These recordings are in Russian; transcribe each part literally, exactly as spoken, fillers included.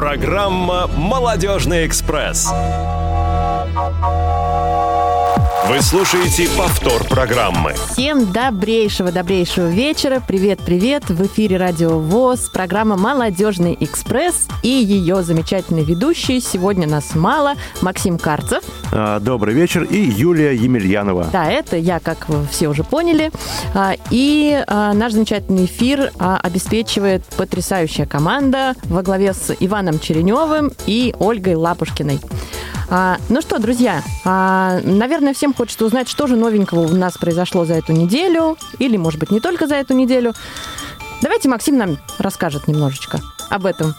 Программа «Молодёжный экспресс». Вы слушаете повтор программы. Всем добрейшего, добрейшего вечера. Привет-привет. В эфире Радио ВОЗ, программа «Молодежный экспресс» и ее замечательный ведущий. Сегодня нас мало. Максим Карцев. Добрый вечер. И Юлия Емельянова. Да, это я, как все уже поняли. И наш замечательный эфир обеспечивает потрясающая команда во главе с Иваном Череневым и Ольгой Лапушкиной. Ну что, друзья, наверное, всем хочется узнать, что же новенького у нас произошло за эту неделю, или, может быть, не только за эту неделю. Давайте Максим нам расскажет немножечко об этом.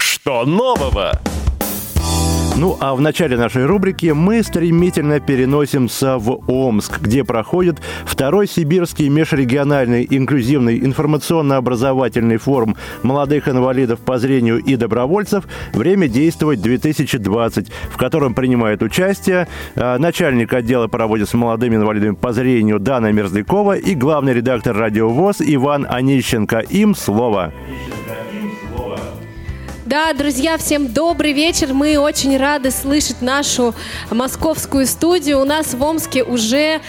Что нового? Ну, а в начале нашей рубрики мы стремительно переносимся в Омск, где проходит второй Сибирский межрегиональный инклюзивный информационно-образовательный форум молодых инвалидов по зрению и добровольцев «Время действовать две тысячи двадцать», в котором принимает участие начальник отдела по работе с молодыми инвалидами по зрению Дана Мерзлякова и главный редактор «Радио ВОЗ» Иван Онищенко. Им слово. Да, друзья, всем добрый вечер. Мы очень рады слышать нашу московскую студию. У нас в Омске уже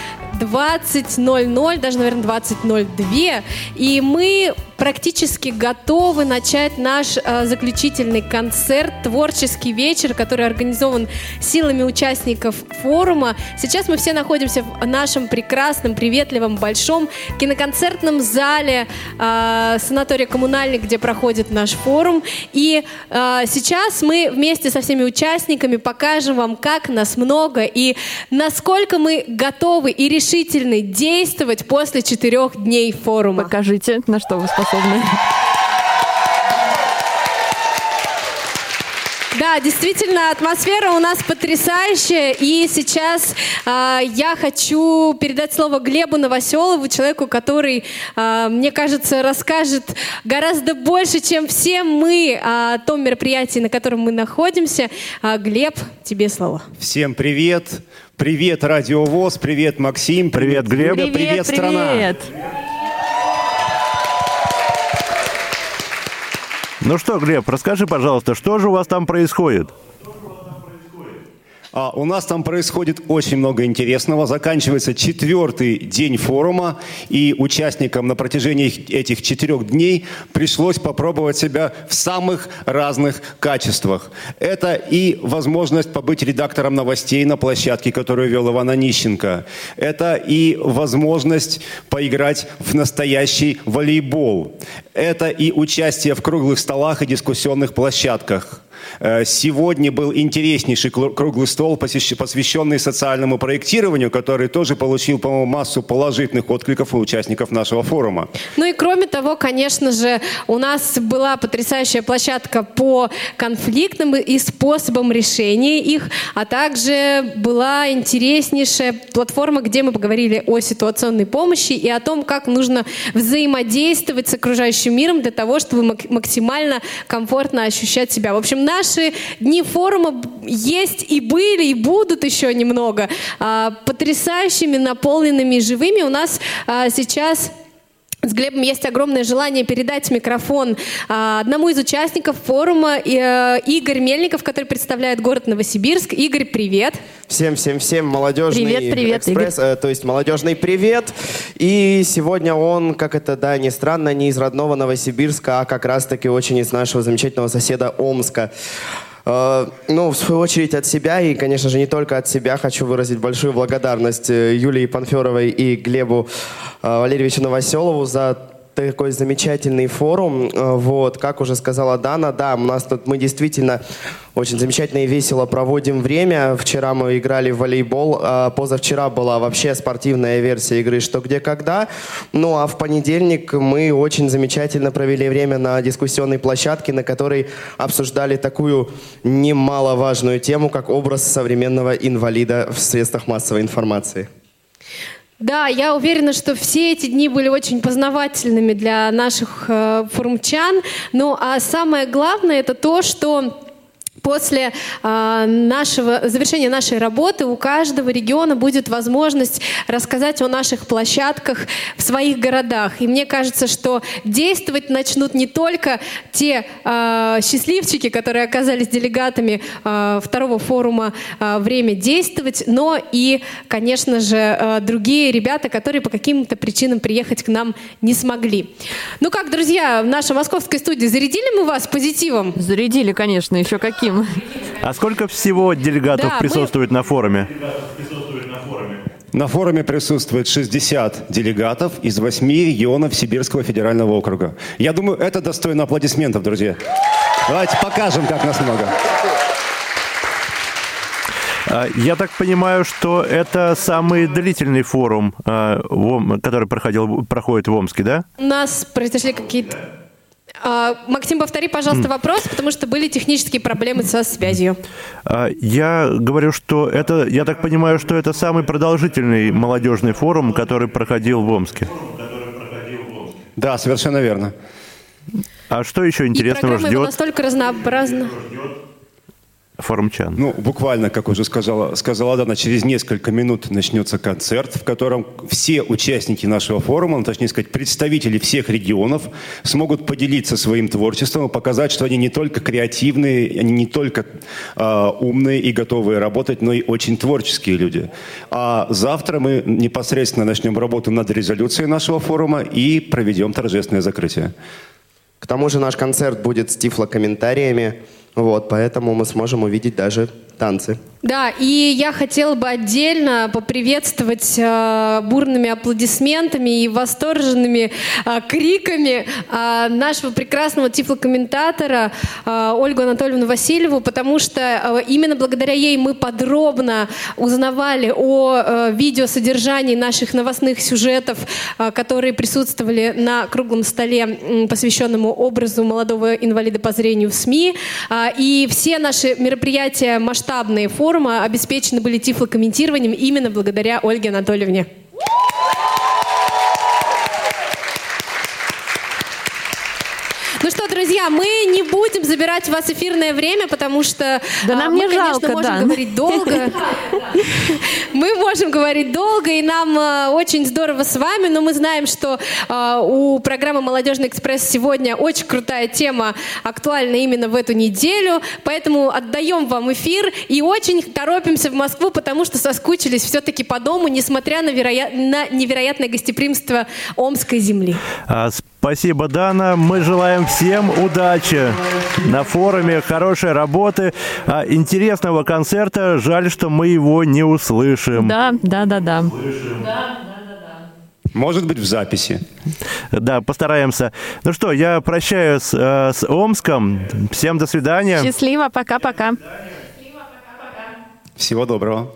двадцать ноль ноль, даже, наверное, двадцать ноль два. И мы практически готовы начать наш э, заключительный концерт, творческий вечер, который организован силами участников форума. Сейчас мы все находимся в нашем прекрасном, приветливом, большом киноконцертном зале э, санатория «Коммунальный», где проходит наш форум. И э, сейчас мы вместе со всеми участниками покажем вам, как нас много и насколько мы готовы и решительны действовать после четырех дней форума. Покажите, на что вы способны. Да, действительно, атмосфера у нас потрясающая, и сейчас э, я хочу передать слово Глебу Новоселову, человеку, который, э, мне кажется, расскажет гораздо больше, чем все мы о том мероприятии, на котором мы находимся. Э, Глеб, тебе слово. Всем привет. Привет, Радио ВОЗ, привет, Максим, привет, Глеб, привет, привет, привет страна. Привет. Ну что, Глеб, расскажи, пожалуйста, что же у вас там происходит? А, у нас там происходит очень много интересного. Заканчивается четвертый день форума, и участникам на протяжении этих четырех дней пришлось попробовать себя в самых разных качествах. Это и возможность побыть редактором новостей на площадке, которую вел Иван Онищенко. Это и возможность поиграть в настоящий волейбол. Это и участие в круглых столах и дискуссионных площадках. Сегодня был интереснейший круглый стол, посвященный социальному проектированию, который тоже получил, по-моему, массу положительных откликов у участников нашего форума. Ну и кроме того, конечно же, у нас была потрясающая площадка по конфликтам и способам решения их, а также была интереснейшая платформа, где мы поговорили о ситуационной помощи и о том, как нужно взаимодействовать с окружающим миром для того, чтобы максимально комфортно ощущать себя. В общем, наши дни форума есть и были, и будут еще немного а, потрясающими, наполненными и живыми. У нас а, сейчас с Глебом есть огромное желание передать микрофон а, одному из участников форума, и, а, Игорь Мельников, который представляет город Новосибирск. Игорь, привет! Всем-всем-всем молодежный привет, привет, экспресс, э, то есть молодежный привет. И сегодня он, как это, да, ни странно, не из родного Новосибирска, а как раз-таки очень из нашего замечательного соседа Омска. Ну, в свою очередь от себя, и, конечно же, не только от себя, хочу выразить большую благодарность Юлии Панферовой и Глебу Валерьевичу Новоселову за такой замечательный форум. Вот, как уже сказала Дана, да, у нас тут мы действительно очень замечательно и весело проводим время. Вчера мы играли в волейбол, позавчера была вообще спортивная версия игры «Что, где, когда». Ну а в понедельник мы очень замечательно провели время на дискуссионной площадке, на которой обсуждали такую немаловажную тему, как образ современного инвалида в средствах массовой информации. Да, я уверена, что все эти дни были очень познавательными для наших э, форумчан. Ну а самое главное — это то, что после нашего, завершения нашей работы у каждого региона будет возможность рассказать о наших площадках в своих городах. И мне кажется, что действовать начнут не только те э, счастливчики, которые оказались делегатами э, второго форума э, «Время действовать», но и, конечно же, э, другие ребята, которые по каким-то причинам приехать к нам не смогли. Ну как, друзья, в нашей московской студии зарядили мы вас позитивом? Зарядили, конечно, еще каким. А сколько всего делегатов да, присутствует мы... на форуме? На форуме присутствует шестьдесят делегатов из восьми регионов Сибирского федерального округа. Я думаю, это достойно аплодисментов, друзья. Давайте покажем, как нас много. Я так понимаю, что это самый длительный форум, который проходил, проходит в Омске, да? У нас произошли какие-то... Максим, повтори, пожалуйста, вопрос, потому что были технические проблемы со связью. Я говорю, что это, я так понимаю, что это самый продолжительный молодежный форум, который проходил в Омске. Да, совершенно верно. А что еще интересного ждет? И программа настолько разнообразна. Форумчан. Ну, буквально, как уже сказала, сказала Дана, через несколько минут начнется концерт, в котором все участники нашего форума, ну, точнее сказать, представители всех регионов, смогут поделиться своим творчеством и показать, что они не только креативные, они не только э, умные и готовые работать, но и очень творческие люди. А завтра мы непосредственно начнем работу над резолюцией нашего форума и проведем торжественное закрытие. К тому же наш концерт будет с тифлокомментариями. Вот, поэтому мы сможем увидеть даже танцы. Да, и я хотела бы отдельно поприветствовать э, бурными аплодисментами и восторженными э, криками э, нашего прекрасного тифлокомментатора э, Ольгу Анатольевну Васильеву, потому что э, именно благодаря ей мы подробно узнавали о э, видеосодержании наших новостных сюжетов, э, которые присутствовали на круглом столе, э, посвященному образу молодого инвалида по зрению в СМИ. Э, и все наши мероприятия масштабные форумы обеспечены были тифлокомментированием именно благодаря Ольге Анатольевне. Ну что, друзья, мы не будем забирать у вас эфирное время, потому что да нам мы, не конечно, жалко, можем да. говорить долго. Мы можем говорить долго, и нам очень здорово с вами, но мы знаем, что у программы «Молодежный экспресс» сегодня очень крутая тема, актуальна именно в эту неделю, поэтому отдаем вам эфир и очень торопимся в Москву, потому что соскучились все-таки по дому, несмотря на, вероя... на невероятное гостеприимство омской земли. Спасибо, Дана. Мы желаем всем удачи на форуме, хорошей работы, интересного концерта. Жаль, что мы его не услышим. Да, да, да, да. Может быть, в записи. Да, постараемся. Ну что, я прощаюсь э, с Омском. Всем до свидания. Счастливо, пока-пока. Всего доброго.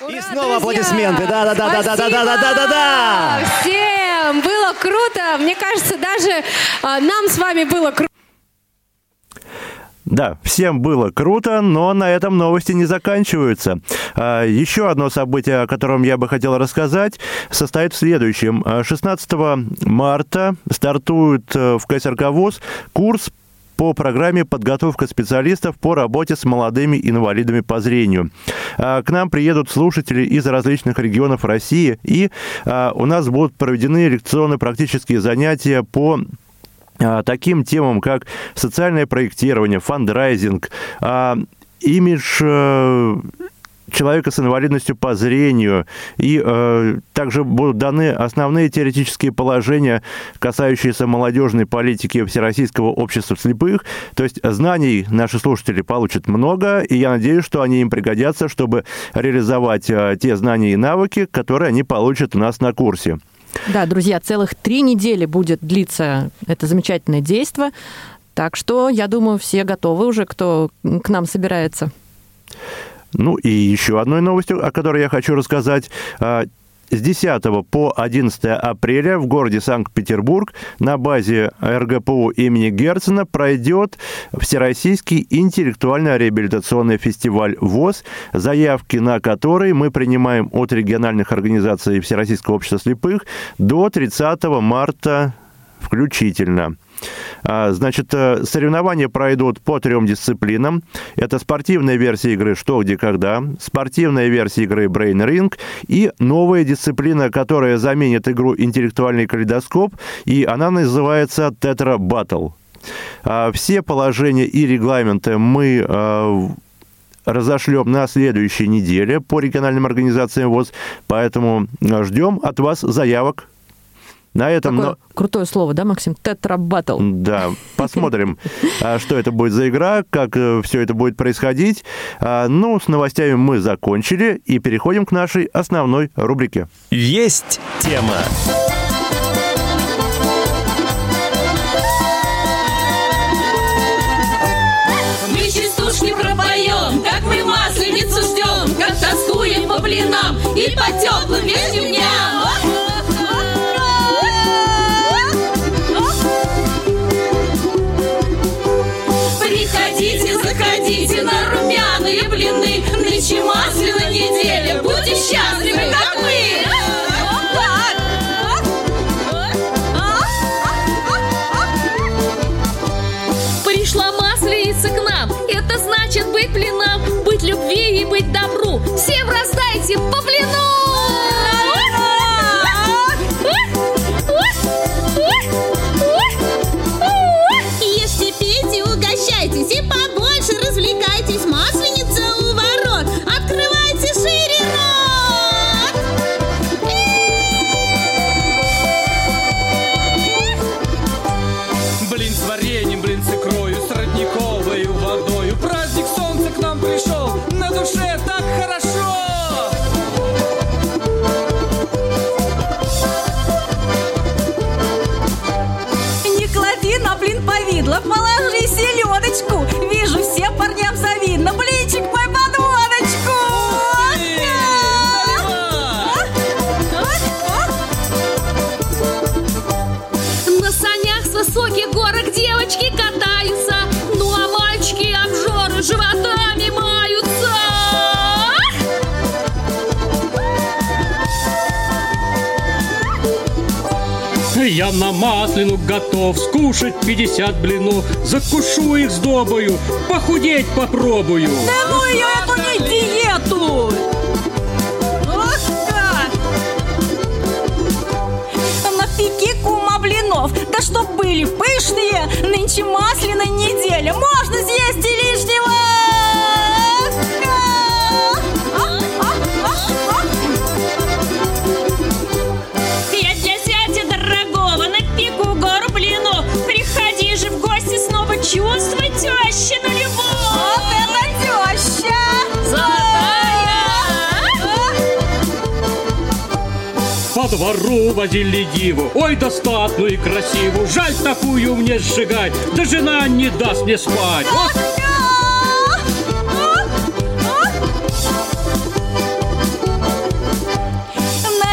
Ура, и снова друзья! Аплодисменты. Да, да, да, да, да, да, да, да, да, да. Всем было круто. Мне кажется, даже э, нам с вами было круто. Да, всем было круто, но на этом новости не заканчиваются. Еще одно событие, о котором я бы хотел рассказать, состоит в следующем. шестнадцатого марта стартует в КСРК ВОС курс по программе «Подготовка специалистов по работе с молодыми инвалидами по зрению». К нам приедут слушатели из различных регионов России, и у нас будут проведены лекционно-практические занятия по таким темам, как социальное проектирование, фандрайзинг, имидж человека с инвалидностью по зрению, и э, также будут даны основные теоретические положения, касающиеся молодежной политики Всероссийского общества слепых. То есть знаний наши слушатели получат много, и я надеюсь, что они им пригодятся, чтобы реализовать э, те знания и навыки, которые они получат у нас на курсе. Да, друзья, целых три недели будет длиться это замечательное действие, так что, я думаю, все готовы уже, кто к нам собирается. Ну и еще одной новостью, о которой я хочу рассказать. С десятого по одиннадцатое апреля в городе Санкт-Петербург на базе эр гэ пэ у имени Герцена пройдет Всероссийский интеллектуально-реабилитационный фестиваль ВОС, заявки на который мы принимаем от региональных организаций Всероссийского общества слепых до тридцатого марта включительно. Значит, соревнования пройдут по трем дисциплинам. Это спортивная версия игры «Что, где, когда», спортивная версия игры «Брейн-ринг» и новая дисциплина, которая заменит игру «Интеллектуальный калейдоскоп», и она называется «Тетра Баттл». Все положения и регламенты мы разошлем на следующей неделе по региональным организациям ВОС, поэтому ждем от вас заявок. На этом... Какое крутое слово, да, Максим? Тетрабаттл. Да, посмотрим, что это будет за игра, как все это будет происходить. Ну, с новостями мы закончили и переходим к нашей основной рубрике. Есть тема. Мы частушки пропоем, как мы масленицу ждем, как тоскуем по блинам и по теплым весенним дням. На румяные блины, нынче масляная неделя, будем счастливы, как мы. Пришла масленица к нам, это значит быть блинам, быть любви и быть добру. Всем раздайте по блину. Ешьте, пейте, угощайтесь и побольше развлекайтесь. Положи селедочку, вижу, всем парням завидно. Блинчик мой под водочку. На санях с высоких горок девочки катаются, ну а мальчики обжоры животами маются. Я на маслину готов скушать пятьдесят блинов, закушу их сдобою, похудеть попробую. Да ну ее, эту не диету! Ох как! Напеки, кума, блинов, да чтоб были пышные, нынче масляная неделя, можно съесть и лишнего! Чувствуй тещину любовь! Вот это теща! Золотая! По двору возили диву, ой, достатную и красивую. Жаль такую мне сжигать, да жена не даст мне спать.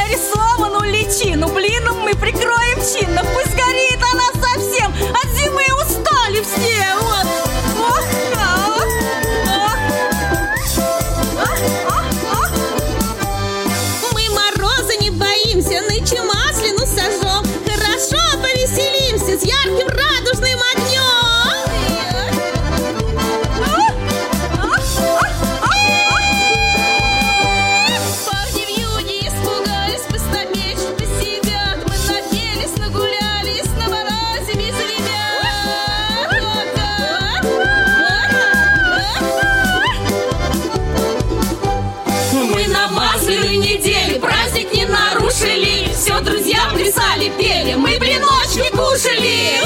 Нарисованную личину блином мы прикроем чинно. Пусть горит она совсем от зимы. Все, вот. Ох, ох, ох. Ох, ох, ох. Мы мороза не боимся, нынче маслину сожжем, хорошо повеселимся с ярким радужным огнем. Ох, ох, ох, ох. Парни в юге испугались, постамечки сидят, мы напелись, нагулялись, на морозе без ребят. Недели праздник не нарушили, все друзья плясали, пели, мы блиночки кушали.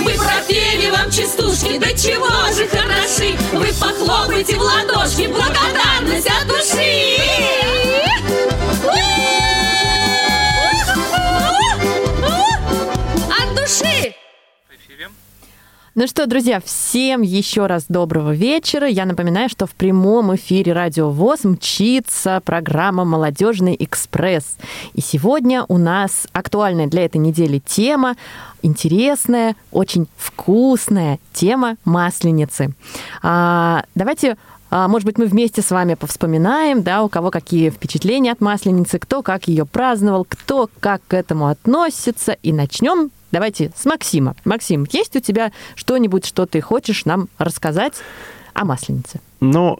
Мы пропели вам частушки, да чего же хороши! Вы похлопайте в ладошки, благодарность от души. От души. Ну что, друзья, всем еще раз доброго вечера. Я напоминаю, что в прямом эфире Радио ВОС мчится программа «Молодёжный экспресс». И сегодня у нас актуальная для этой недели тема, интересная, очень вкусная тема масленицы. А, давайте Может быть, мы вместе с вами повспоминаем, да, у кого какие впечатления от Масленицы, кто как ее праздновал, кто как к этому относится. И начнем. Давайте с Максима. Максим, есть у тебя что-нибудь, что ты хочешь нам рассказать о Масленице? Ну,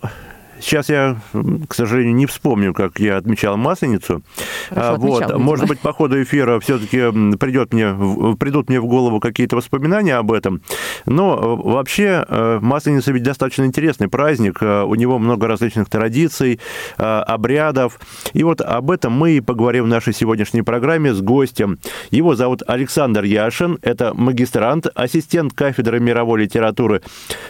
сейчас я, к сожалению, не вспомню, как я отмечал Масленицу. Хорошо, вот. Отмечал, может быть, по ходу эфира все-таки придет мне, придут мне в голову какие-то воспоминания об этом. Но вообще Масленица ведь достаточно интересный праздник. У него много различных традиций, обрядов. И вот об этом мы и поговорим в нашей сегодняшней программе с гостем. Его зовут Александр Яшин. Это магистрант, ассистент кафедры мировой литературы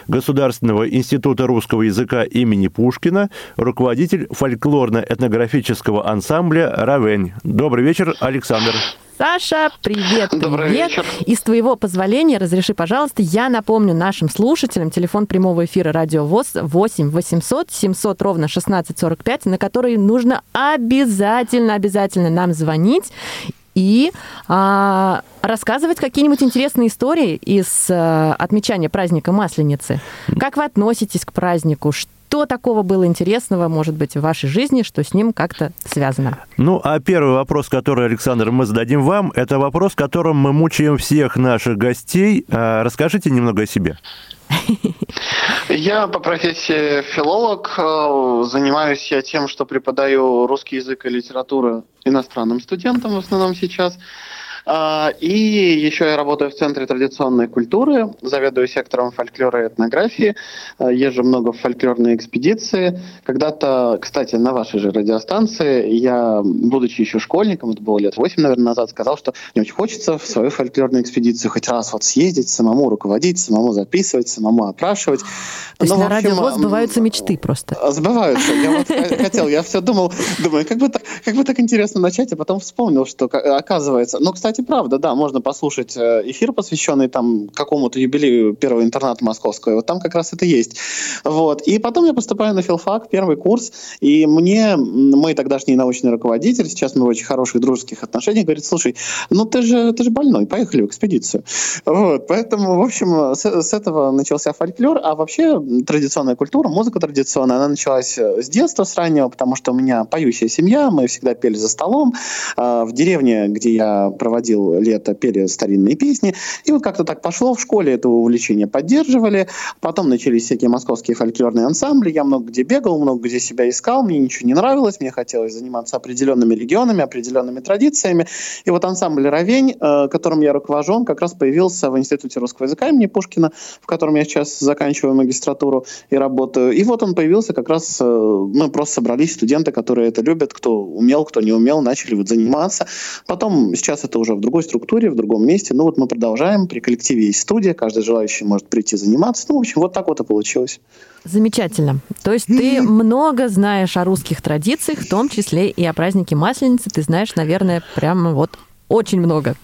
Государственного института русского языка имени Пушкина, руководитель фольклорно-этнографического ансамбля «Ровень». Добрый вечер, Александр. Саша, привет, привет. И с твоего позволения, разреши, пожалуйста, я напомню нашим слушателям телефон прямого эфира Радио ВОЗ восемь восемьсот семьсот ровно шестнадцать сорок пять, на который нужно обязательно, обязательно нам звонить и а, рассказывать какие-нибудь интересные истории из а, отмечания праздника Масленицы. Как вы относитесь к празднику? Что такого было интересного, может быть, в вашей жизни, что с ним как-то связано? Ну, а первый вопрос, который, Александр, мы зададим вам, это вопрос, которым мы мучаем всех наших гостей. Расскажите немного о себе. Я по профессии филолог. Занимаюсь я тем, что преподаю русский язык и литературу иностранным студентам в основном сейчас. И еще я работаю в Центре традиционной культуры, заведую сектором фольклора и этнографии, езжу много в фольклорные экспедиции. Когда-то, кстати, на вашей же радиостанции я, будучи еще школьником, это было лет восемь, наверное, назад, сказал, что мне очень хочется в свою фольклорную экспедицию хоть раз вот съездить, самому руководить, самому записывать, самому опрашивать. То есть на Радио ВОЗ сбываются мечты просто. Сбываются. Я вот хотел, я все думал, думаю, как бы так интересно начать, а потом вспомнил, что оказывается... Ну, кстати, правда, да, можно послушать эфир, посвященный там какому-то юбилею первого интерната московского, и вот там как раз это есть. Вот. И потом я поступаю на филфак, первый курс, и мне мой тогдашний научный руководитель, сейчас мы в очень хороших дружеских отношениях, говорит, слушай, ну ты же, ты же больной, поехали в экспедицию. Вот. Поэтому, в общем, с, с этого начался фольклор, а вообще традиционная культура, музыка традиционная, она началась с детства, с раннего, потому что у меня поющая семья, мы всегда пели за столом, в деревне, где я проводил лето, пели старинные песни. И вот как-то так пошло. В школе это увлечение поддерживали. Потом начались всякие московские фольклорные ансамбли. Я много где бегал, много где себя искал. Мне ничего не нравилось. Мне хотелось заниматься определенными регионами, определенными традициями. И вот ансамбль «Ровень», которым я руковожу, он как раз появился в Институте русского языка имени Пушкина, в котором я сейчас заканчиваю магистратуру и работаю. И вот он появился как раз... Мы просто собрались, студенты, которые это любят, кто умел, кто не умел, начали вот заниматься. Потом сейчас это уже в другой структуре, в другом месте. Ну вот мы продолжаем. При коллективе есть студия. Каждый желающий может прийти заниматься. Ну, в общем, вот так вот и получилось. Замечательно. То есть ты много знаешь о русских традициях, в том числе и о празднике Масленицы. Ты знаешь, наверное, прямо вот очень много.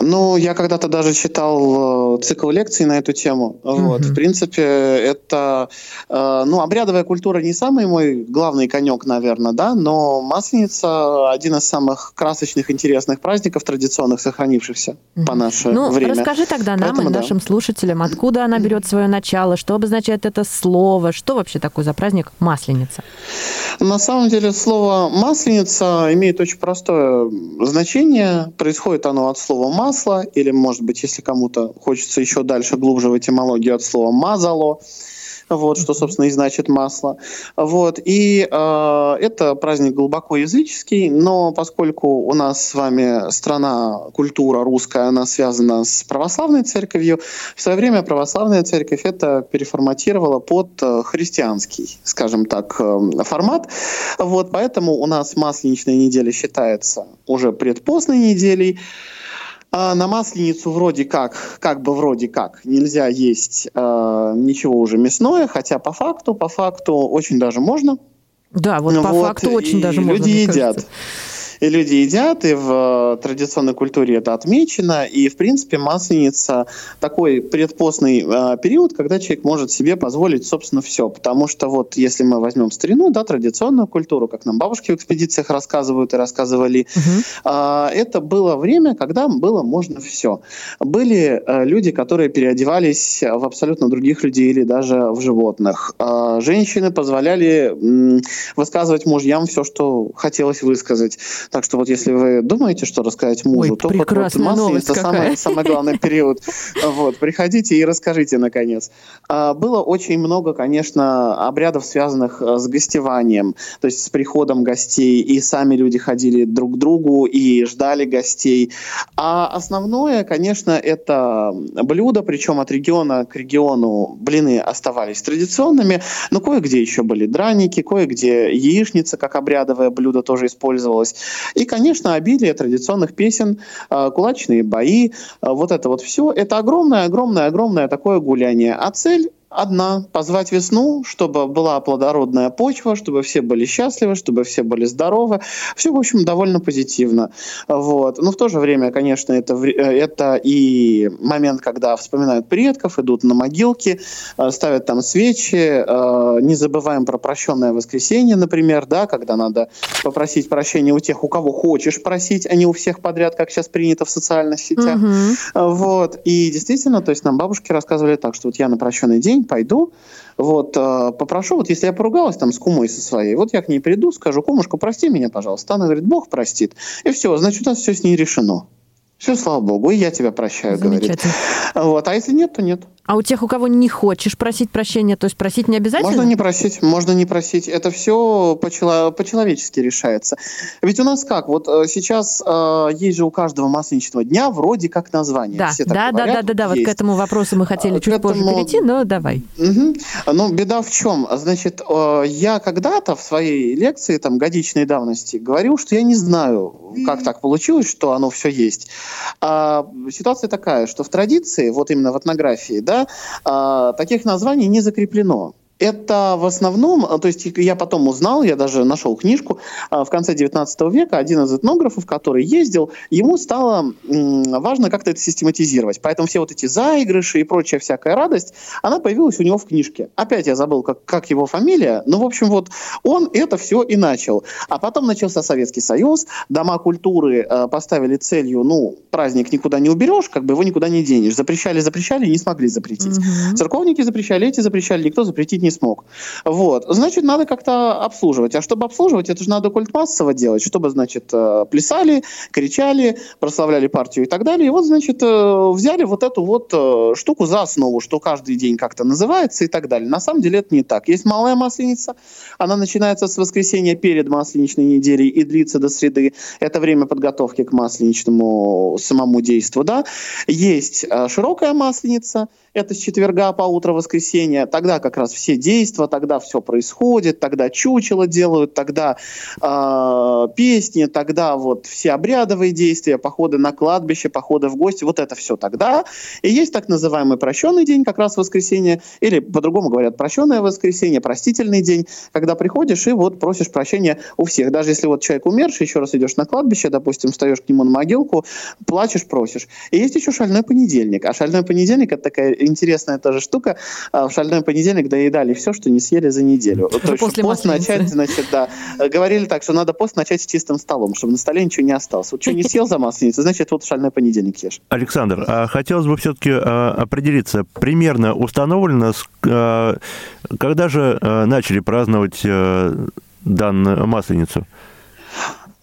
Ну, я когда-то даже читал цикл лекций на эту тему. Mm-hmm. Вот. В принципе, это... Э, ну, обрядовая культура не самый мой главный конек, наверное, да, но Масленица – один из самых красочных, интересных праздников традиционных, сохранившихся mm-hmm. по наше ну, время. Ну, расскажи тогда нам Поэтому, и нашим да. слушателям, откуда она берет свое начало, что обозначает это слово, что вообще такое за праздник Масленица? На самом деле, слово «масленица» имеет очень простое значение. Происходит оно от слова «масло», или, может быть, если кому-то хочется еще дальше, глубже в этимологию, от слова «мазало», вот, что, собственно, и значит масло. Вот. И э, это праздник глубоко языческий, но поскольку у нас с вами страна, культура русская, она связана с православной церковью, в свое время православная церковь это переформатировала под христианский, скажем так, формат. Вот. Поэтому у нас масленичная неделя считается уже предпостной неделей. А на Масленицу вроде как, как бы вроде как, нельзя есть э, ничего уже мясное, хотя по факту, по факту очень даже можно. Да, вот ну, по вот, факту очень даже можно. Люди едят. Кажется. и люди едят, и в традиционной культуре это отмечено, и, в принципе, Масленица такой предпостный э, период, когда человек может себе позволить, собственно, все, потому что вот если мы возьмем старину, да, традиционную культуру, как нам бабушки в экспедициях рассказывают и рассказывали, uh-huh. э, это было время, когда было можно все. Были э, люди, которые переодевались в абсолютно других людей или даже в животных. Э, женщины позволяли э, высказывать мужьям все, что хотелось высказать. Так что вот если вы думаете, что рассказать мужу, Ой, то вот, вот Масленица — самый, самый главный период. Вот, приходите и расскажите, наконец. Было очень много, конечно, обрядов, связанных с гостеванием, то есть с приходом гостей, и сами люди ходили друг к другу и ждали гостей. А основное, конечно, это блюда, причем от региона к региону блины оставались традиционными, но кое-где еще были драники, кое-где яичница, как обрядовое блюдо, тоже использовалось. И, конечно, обилие традиционных песен, кулачные бои, вот это вот все. Это огромное-огромное-огромное такое гуляние. А цель одна – позвать весну, чтобы была плодородная почва, чтобы все были счастливы, чтобы все были здоровы. Все, в общем, довольно позитивно. Вот. Но в то же время, конечно, это, это и момент, когда вспоминают предков, идут на могилки, ставят там свечи. Не забываем про прощенное воскресенье, например, да, когда надо попросить прощения у тех, у кого хочешь просить, а не у всех подряд, как сейчас принято в социальных сетях. Угу. Вот. И действительно, то есть нам бабушки рассказывали так, что вот я на прощенный день пойду, вот, э, попрошу, вот если я поругалась там с кумой со своей, вот я к ней приду, скажу: кумушка, прости меня, пожалуйста. Она говорит: Бог простит. И все, значит, у нас все с ней решено. Все, слава Богу, и я тебя прощаю, говорит. Вот, а если нет, то нет. А у тех, у кого не хочешь просить прощения, то есть просить не обязательно? Можно не просить, можно не просить. Это все по-человечески решается. Ведь у нас как? Вот сейчас э, есть же у каждого масленичного дня вроде как название. Да, все так да, говорят, да, да, да, да. Вот к этому вопросу мы хотели чуть этому... позже перейти, но давай. Угу. Ну, беда в чем? Значит, э, я когда-то в своей лекции там, годичной давности говорил, что я не знаю, как так получилось, что оно все есть. А ситуация такая, что в традиции, вот именно в этнографии, да, Да, таких названий не закреплено. Это в основном, то есть я потом узнал, я даже нашел книжку, в конце девятнадцатого века один из этнографов, который ездил, ему стало важно как-то это систематизировать. Поэтому все вот эти заигрыши и прочая всякая радость, она появилась у него в книжке. Опять я забыл, как, как его фамилия, но, в общем, вот он это все и начал. А потом начался Советский Союз, дома культуры поставили целью, ну, праздник никуда не уберешь, как бы его никуда не денешь. Запрещали, запрещали, не смогли запретить. Угу. Церковники запрещали, эти запрещали, никто запретить не смог. Вот. Значит, надо как-то обслуживать. А чтобы обслуживать, это же надо культ массово делать, чтобы, значит, плясали, кричали, прославляли партию и так далее. И вот, значит, взяли вот эту вот штуку за основу, что каждый день как-то называется и так далее. На самом деле это не так. Есть малая масленица, она начинается с воскресенья перед масленичной неделей и длится до среды. Это время подготовки к масленичному самому действу, да. Есть широкая масленица, это с четверга по утро воскресенья, тогда как раз все действия, тогда все происходит, тогда чучело делают, тогда э, песни, тогда вот все обрядовые действия, походы на кладбище, походы в гости, вот это все тогда. И есть так называемый прощенный день, как раз воскресенье, или по-другому говорят, прощенное воскресенье, простительный день, когда приходишь и вот просишь прощения у всех. Даже если вот человек умерший, еще раз идешь на кладбище, допустим, встаешь к нему на могилку, плачешь, просишь. И есть еще шальной понедельник. А шальной понедельник — это такая интересная тоже штука. В шальной понедельник доедали все, что не съели за неделю. То есть после пост начать, значит, да. Говорили так, что надо пост начать с чистым столом, чтобы на столе ничего не осталось. Вот что не съел за масленицу, значит, вот шальной понедельник ешь. Александр, а хотелось бы все-таки а, определиться, примерно установлено, а, когда же а, начали праздновать а, данную масленицу?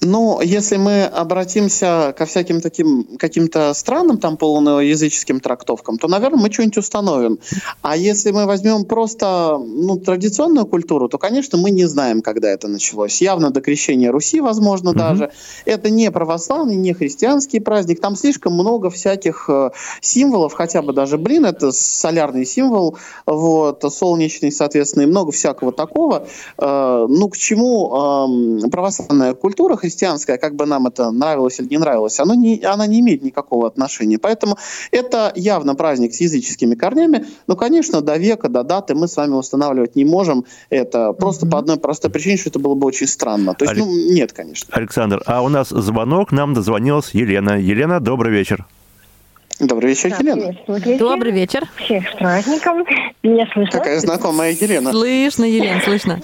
Ну, если мы обратимся ко всяким таким каким-то странам, там, полуязыческим трактовкам, то, наверное, мы что-нибудь установим. А если мы возьмем просто, ну, традиционную культуру, то, конечно, мы не знаем, когда это началось. Явно до крещения Руси, возможно, mm-hmm. даже. Это не православный, не христианский праздник. Там слишком много всяких символов, хотя бы даже блин, это солярный символ, вот, солнечный, соответственно, и много всякого такого. Ну, к чему православная культура, христианская, христианское, как бы нам это нравилось или не нравилось, оно не, она не имеет никакого отношения. Поэтому это явно праздник с языческими корнями. Но, конечно, до века, до даты мы с вами устанавливать не можем. Это просто mm-hmm. по одной простой причине, что это было бы очень странно. То есть, Алекс... ну, нет, конечно. Александр, а у нас звонок, нам дозвонилась Елена. Елена, добрый вечер. Добрый вечер, да, Елена. Добрый вечер. Всех с праздником. Меня слышно? Такая знакомая Елена. Слышно, Елена, слышно.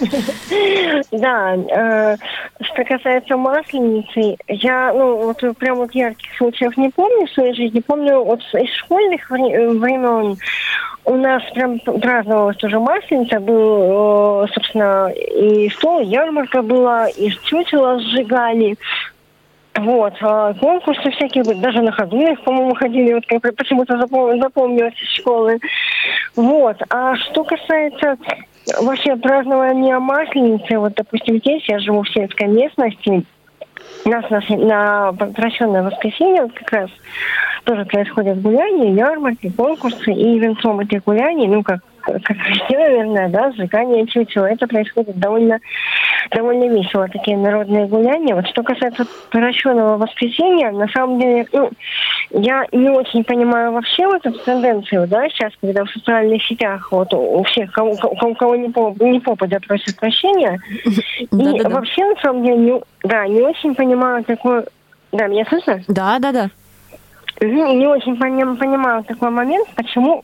Да, что касается Масленицы, я, ну, вот прям вот ярких случаев не помню в своей жизни. Помню вот из школьных времен. У нас прям праздновалась уже Масленица, был, собственно, и стол, ярмарка была, и чучело сжигали. Вот, конкурсы всякие, даже на ходулях, по-моему, ходили, вот как почему-то запом- запомнилось из школы. Вот, а что касается вообще празднования Масленицы, вот, допустим, здесь я живу в сельской местности, у нас на, на прощенное воскресенье вот как раз тоже происходят гуляния, ярмарки, конкурсы, и венцом этих гуляний, ну, как как все, наверное, да, сжигание чучела. Это происходит довольно, довольно весело, такие народные гуляния. Вот что касается прощенного воскресенья, на самом деле, ну, я не очень понимаю вообще вот эту тенденцию, да, сейчас, когда в социальных сетях вот у всех, кому, у кого не, по, не попадя, просят прощения. И вообще, на самом деле, не, да, не очень понимаю такую... Да, меня слышно? Да, да, да. Не очень понимаю такой момент, почему,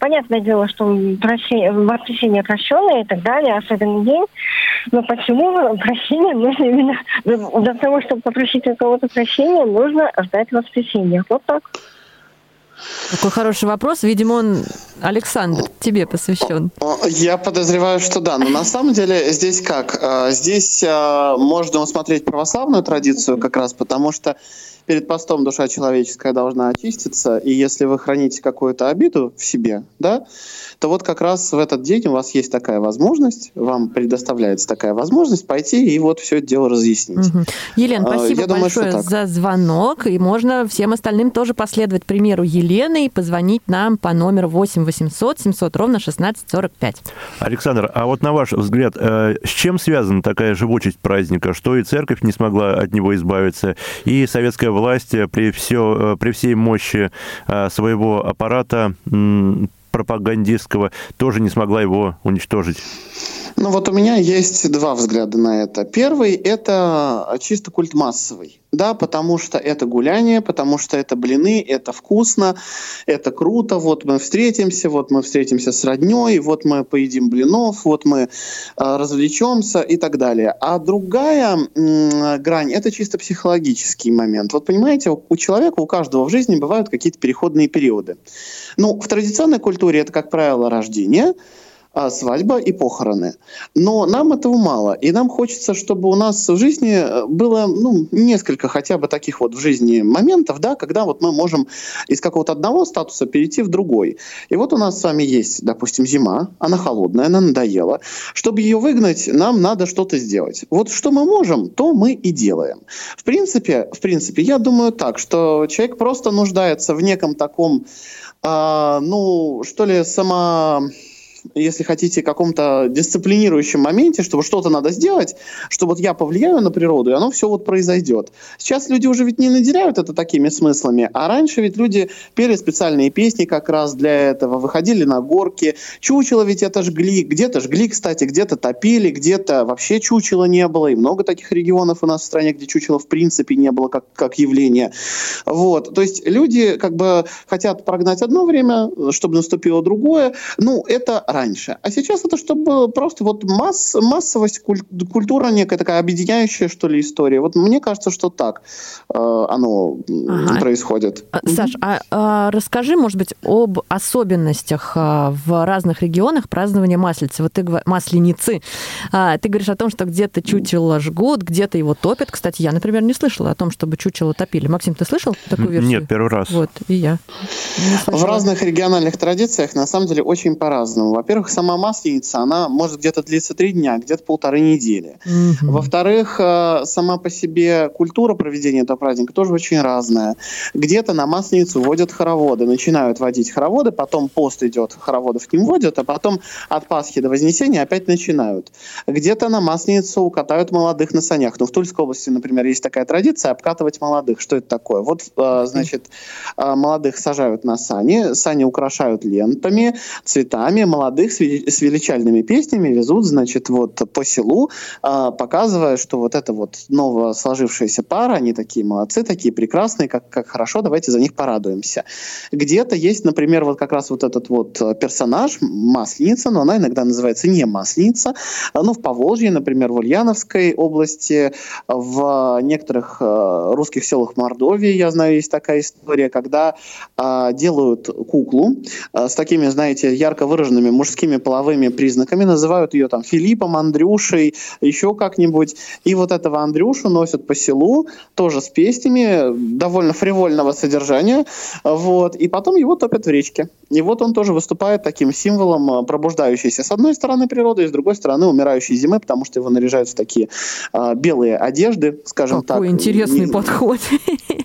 понятное дело, что воскресенье прощенное и так далее, особенный день, но почему прощение нужно именно, для того, чтобы попросить у кого-то прощения, нужно ждать воскресенье. Вот так. Такой хороший вопрос. Видимо, он, Александр, тебе посвящен. Я подозреваю, что да. Но на самом деле здесь как? Здесь можно усмотреть православную традицию как раз, потому что перед постом душа человеческая должна очиститься, и если вы храните какую-то обиду в себе, да, то вот как раз в этот день у вас есть такая возможность, вам предоставляется такая возможность пойти и вот все это дело разъяснить. Угу. Елена, спасибо Я большое думаю, за звонок, и можно всем остальным тоже последовать примеру Елены и позвонить нам по номеру восемь восемьсот семьсот ровно шестнадцать сорок пять. Александр, а вот на ваш взгляд, с чем связана такая живучесть праздника, что и церковь не смогла от него избавиться, и советская власть при, все, при всей мощи своего аппарата пропагандистского тоже не смогла его уничтожить? Ну вот у меня есть два взгляда на это. Первый – это чисто культ массовый. Да, потому что это гуляние, потому что это блины, это вкусно, это круто. Вот мы встретимся, вот мы встретимся с роднёй, вот мы поедим блинов, вот мы э, развлечёмся и так далее. А другая м- грань – это чисто психологический момент. Вот понимаете, у, у человека, у каждого в жизни бывают какие-то переходные периоды. Ну, в традиционной культуре это, как правило, рождение, свадьба и похороны. Но нам этого мало. И нам хочется, чтобы у нас в жизни было, ну, несколько хотя бы таких вот в жизни моментов, да, когда вот мы можем из какого-то одного статуса перейти в другой. И вот у нас с вами есть, допустим, зима, она холодная, она надоела. Чтобы ее выгнать, нам надо что-то сделать. Вот что мы можем, то мы и делаем. В принципе, в принципе, я думаю так, что человек просто нуждается в неком таком, э, ну, что ли, само... если хотите, в каком-то дисциплинирующем моменте, чтобы что-то надо сделать, что вот я повлияю на природу, и оно все вот произойдет. Сейчас люди уже ведь не наделяют это такими смыслами, а раньше ведь люди пели специальные песни как раз для этого, выходили на горки, чучело ведь это жгли, где-то жгли, кстати, где-то топили, где-то вообще чучела не было, и много таких регионов у нас в стране, где чучела в принципе не было как, как явление. Вот. То есть люди как бы хотят прогнать одно время, чтобы наступило другое. Ну, это раньше. А сейчас это чтобы просто вот масс, массовость, куль, культура некая такая объединяющая, что ли, история. Вот мне кажется, что так э, оно ага. происходит. Саш, а, а расскажи, может быть, об особенностях в разных регионах празднования Масленицы. Вот ты, Масленицы. А, ты говоришь о том, что где-то чучело жгут, где-то его топят. Кстати, я, например, не слышала о том, чтобы чучело топили. Максим, ты слышал такую версию? Нет, первый раз. Вот, и я. В разных региональных традициях, на самом деле, очень по-разному. Во-первых, сама масленица, она может где-то длиться три дня, где-то полторы недели. Угу. Во-вторых, сама по себе культура проведения этого праздника тоже очень разная. Где-то на масленицу водят хороводы, начинают водить хороводы, потом пост идет, хороводов не водят, а потом от Пасхи до Вознесения опять начинают. Где-то на масленицу катают молодых на санях. Ну, в Тульской области, например, есть такая традиция обкатывать молодых. Что это такое? Вот, значит, молодых сажают на сани, сани украшают лентами, цветами, молодых с величальными песнями везут, значит, вот по селу, показывая, что вот эта вот ново сложившаяся пара, они такие молодцы, такие прекрасные, как, как хорошо, давайте за них порадуемся. Где-то есть, например, вот как раз вот этот вот персонаж, масленица, но она иногда называется не масленица, но в Поволжье, например, в Ульяновской области, в некоторых русских селах Мордовии, я знаю, есть такая история, когда а, делают куклу а, с такими, знаете, ярко выраженными мужскими половыми признаками, называют ее там Филиппом, Андрюшей, еще как-нибудь. И вот этого Андрюшу носят по селу, тоже с песнями, довольно фривольного содержания, вот, и потом его топят в речке. И вот он тоже выступает таким символом пробуждающейся с одной стороны природы, и с другой стороны умирающей зимы, потому что его наряжают в такие а, белые одежды, скажем так. Какой интересный подход.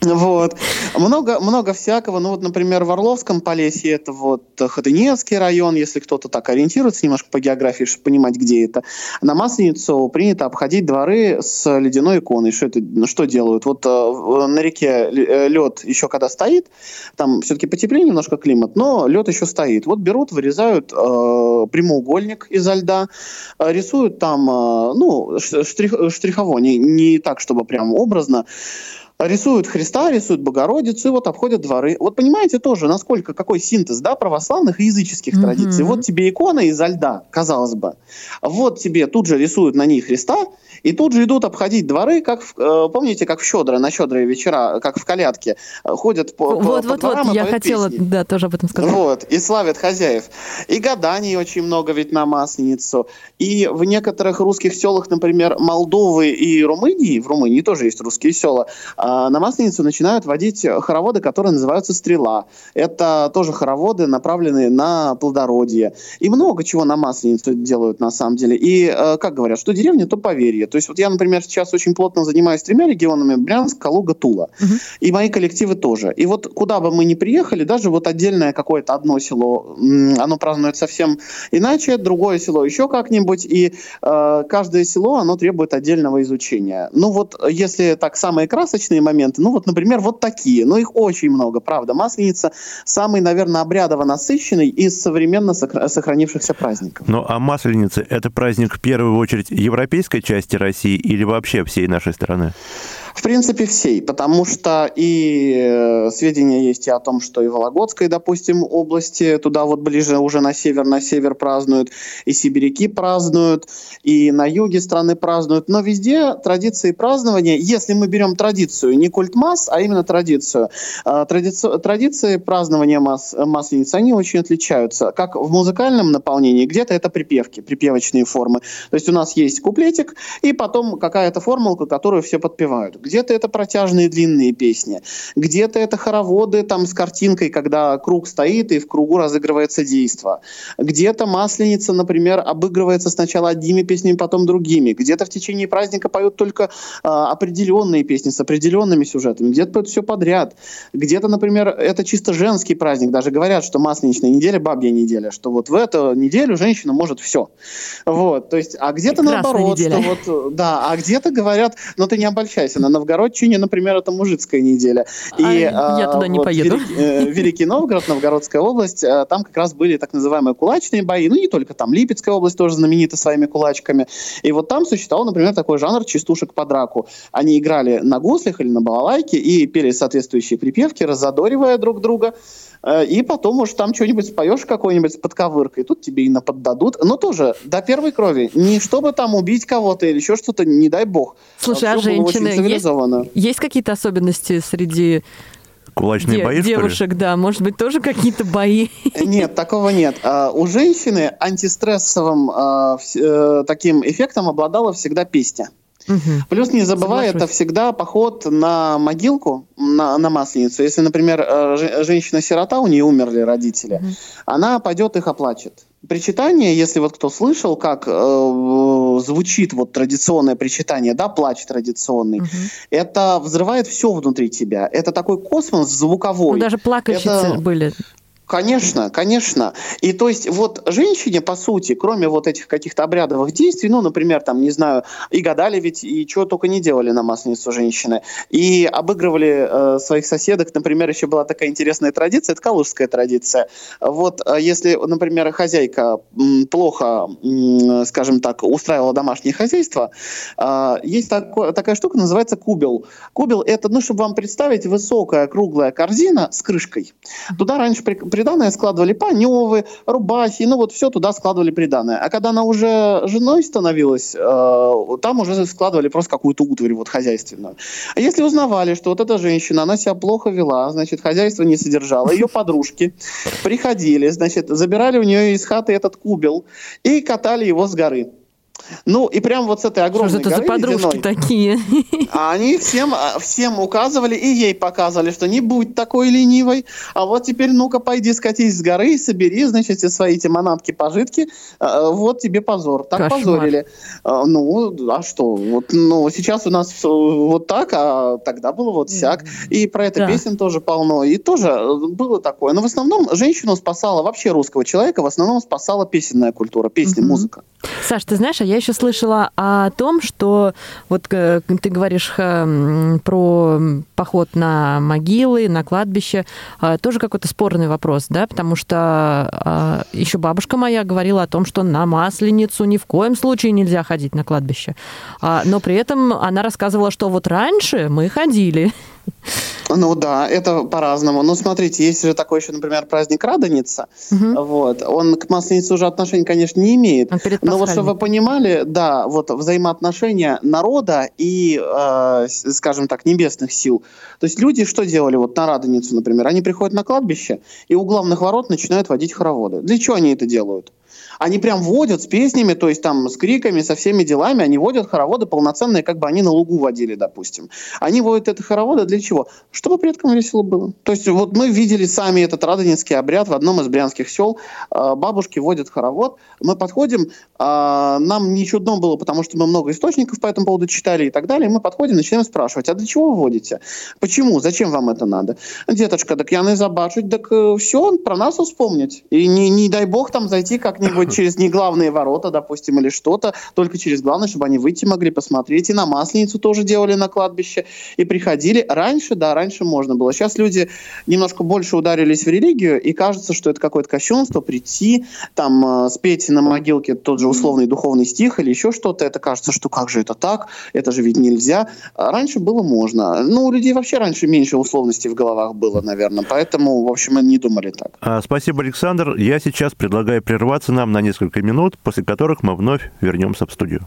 Вот. Много, много всякого. Ну вот, например, в Орловском Полесье это вот Хотынецкий район, если кто-то так ориентируется немножко по географии, чтобы понимать, где это. На Масленицу принято обходить дворы с ледяной иконой. Что, это, что делают? Вот на реке лед еще когда стоит, там все-таки потеплее немножко климат, но лед еще стоит. Вот берут, вырезают э, прямоугольник изо льда, рисуют там, э, ну, штрих, штрихово, не, не так, чтобы прям образно, рисуют Христа, рисуют Богородицу, и вот обходят дворы. Вот понимаете тоже, насколько, какой синтез, да, православных и языческих mm-hmm. традиций. Вот тебе икона изо льда, казалось бы. Вот тебе тут же рисуют на ней Христа, и тут же идут обходить дворы, как в, э, помните, как в Щедро, на Щедрые вечера, как в колядке, ходят по, вот, по, вот, по дворам вот, и я поют хотела, песни. Да, тоже об этом сказать. Вот, и славят хозяев. И гаданий очень много ведь на Масленицу. И в некоторых русских селах, например, Молдовы и Румынии, в Румынии тоже есть русские села, на Масленицу начинают водить хороводы, которые называются «Стрела». Это тоже хороводы, направленные на плодородие. И много чего на Масленицу делают, на самом деле. И, как говорят, что деревня, то поверье. То есть вот я, например, сейчас очень плотно занимаюсь тремя регионами – Брянск, Калуга, Тула. Угу. И мои коллективы тоже. И вот куда бы мы ни приехали, даже вот отдельное какое-то одно село, оно празднует совсем иначе, другое село еще как-нибудь. И э, каждое село, оно требует отдельного изучения. Ну вот, если так самые красочные моменты. Ну вот, например, вот такие. Но их очень много, правда. Масленица самый, наверное, обрядово насыщенный из современно сохранившихся праздников. Ну, а Масленица – это праздник в первую очередь европейской части России или вообще всей нашей страны? В принципе, всей, потому что и сведения есть и о том, что и в Вологодской, допустим, области, туда вот ближе уже на север, на север празднуют, и сибиряки празднуют, и на юге страны празднуют, но везде традиции празднования, если мы берем традицию, не культ масс, а именно традицию, традици- традиции празднования мас- масленицы, они очень отличаются, как в музыкальном наполнении, где-то это припевки, припевочные формы, то есть у нас есть куплетик, и потом какая-то формулка, которую все подпевают. Где-то это протяжные длинные песни, где-то это хороводы там, с картинкой, когда круг стоит и в кругу разыгрывается действо. Где-то масленица, например, обыгрывается сначала одними песнями, потом другими. Где-то в течение праздника поют только э, определенные песни с определенными сюжетами, где-то поют все подряд. Где-то, например, это чисто женский праздник. Даже говорят, что масленичная неделя, бабья неделя, что вот в эту неделю женщина может все. Вот, то есть, а где-то прекрасная наоборот, неделя. Что вот, да, а где-то говорят, но ты не обольщайся, на новгородчине, например, это мужицкая неделя. И, а, я туда не вот, поеду. Велик, э, Великий Новгород, Новгородская область, э, там как раз были так называемые кулачные бои, ну не только там, Липецкая область тоже знаменита своими кулачками. И вот там существовал, например, такой жанр частушек по драку. Они играли на гуслях или на балалайке и пели соответствующие припевки, раззадоривая друг друга. И потом уж там что-нибудь споешь, какой-нибудь с подковыркой, тут тебе и наподдадут. Но тоже до первой крови. Не чтобы там убить кого-то или еще что-то, не дай бог. Слушай, а женщины есть, есть какие-то особенности среди... Кулачные Де- бои, девушек, да. Может быть, тоже какие-то бои? Нет, такого нет. У женщины антистрессовым таким эффектом обладала всегда песня. Угу. Плюс не забывай, Соглашусь. Это всегда поход на могилку, на, на масленицу. Если, например, ж, женщина-сирота, у нее умерли родители, угу. она пойдет их оплачет. причитание, если вот кто слышал, как э, звучит вот традиционное причитание, да, плач традиционный, угу. это взрывает все внутри тебя. Это такой космос звуковой. Ну, даже плакальщицы это... были. Конечно, конечно. И то есть вот женщине, по сути, кроме вот этих каких-то обрядовых действий, ну, например, там, не знаю, и гадали ведь, и чего только не делали на Масленицу женщины, и обыгрывали э, своих соседок, например, еще была такая интересная традиция, это калужская традиция. Вот если, например, хозяйка плохо, скажем так, устраивала домашнее хозяйство, э, есть такое, такая штука, называется кубел. Кубел – это, ну, чтобы вам представить, высокая круглая корзина с крышкой. Туда раньше при приданое складывали панёвы, рубахи, ну вот все туда складывали приданое. А когда она уже женой становилась, э, там уже складывали просто какую-то утварь вот, хозяйственную. А если узнавали, что вот эта женщина, она себя плохо вела, значит, хозяйство не содержало, ее подружки приходили, значит, забирали у нее из хаты этот кубел и катали его с горы. Ну, и прям вот с этой огромной горы. Что же это за подружки ледяной, такие? Они всем, всем указывали и ей показывали, что не будь такой ленивой, а вот теперь ну-ка пойди скатись с горы и собери, значит, свои эти манатки-пожитки, вот тебе позор. Так кошмар. Позорили. Ну, а что? Вот, ну, сейчас у нас вот так, а тогда было вот сяк. И про это да. песен тоже полно. И тоже было такое. Но в основном женщину спасала, вообще русского человека в основном спасала песенная культура, песни, угу. музыка. Саш, ты знаешь, я еще слышала о том, что вот ты говоришь про поход на могилы, на кладбище, тоже какой-то спорный вопрос, да, потому что еще бабушка моя говорила о том, что на Масленицу ни в коем случае нельзя ходить на кладбище, но при этом она рассказывала, что вот раньше мы ходили. Ну да, это по-разному. Ну, смотрите, есть же такой еще, например, праздник Радоница. Угу. Вот. Он к Масленице уже отношения, конечно, не имеет. Но вот чтобы вы понимали, да, вот взаимоотношения народа и, э, скажем так, небесных сил. То есть люди что делали вот на Радоницу, например? Они приходят на кладбище и у главных ворот начинают водить хороводы. Для чего они это делают? Они прям водят с песнями, то есть там с криками, со всеми делами. Они водят хороводы полноценные, как бы они на лугу водили, допустим. Они водят это хороводы для чего? Чтобы предкам весело было. То есть вот мы видели сами этот радонинский обряд в одном из брянских сел. Бабушки водят хоровод. Мы подходим, нам не чудно было, потому что мы много источников по этому поводу читали и так далее. Мы подходим, начинаем спрашивать, а для чего вы водите? Почему? Зачем вам это надо? Деточка, так я не забачу, так все, про нас вспомнить. И не, не дай бог там зайти как-нибудь через неглавные ворота, допустим, или что-то, только через главное, чтобы они выйти могли, посмотреть. И на Масленицу тоже делали на кладбище, и приходили. Раньше, да, раньше можно было. Сейчас люди немножко больше ударились в религию, и кажется, что это какое-то кощунство, прийти, там, спеть на могилке тот же условный духовный стих или еще что-то. Это кажется, что как же это так? Это же ведь нельзя. Раньше было можно. Ну, у людей вообще раньше меньше условностей в головах было, наверное, поэтому, в общем, они не думали так. А, спасибо, Александр. Я сейчас предлагаю прерваться нам на несколько минут, после которых мы вновь вернемся в студию.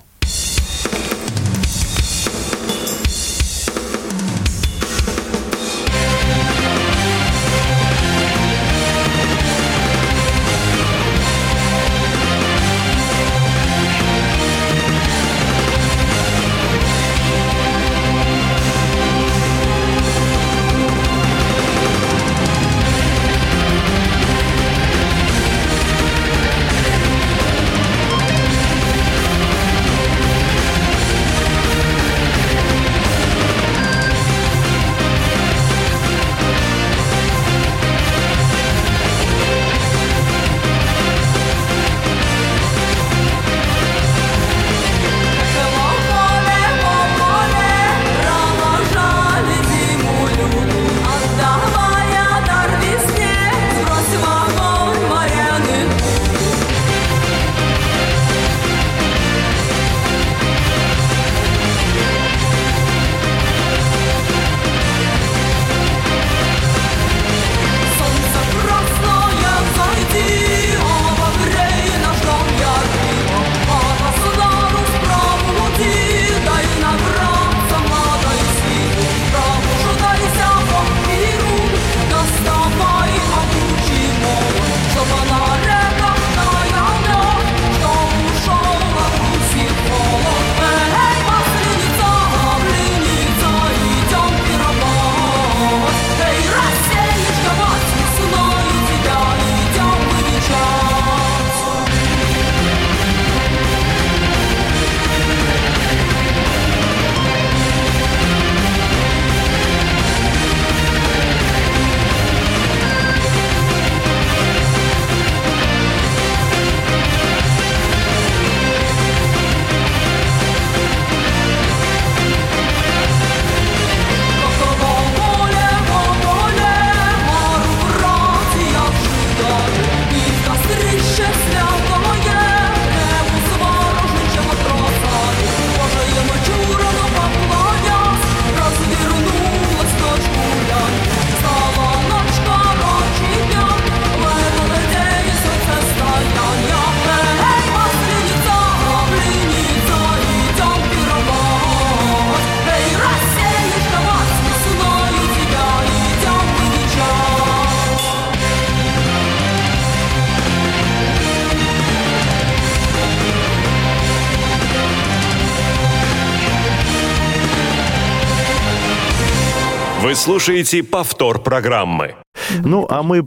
Вы слушаете повтор программы. Ну, а мы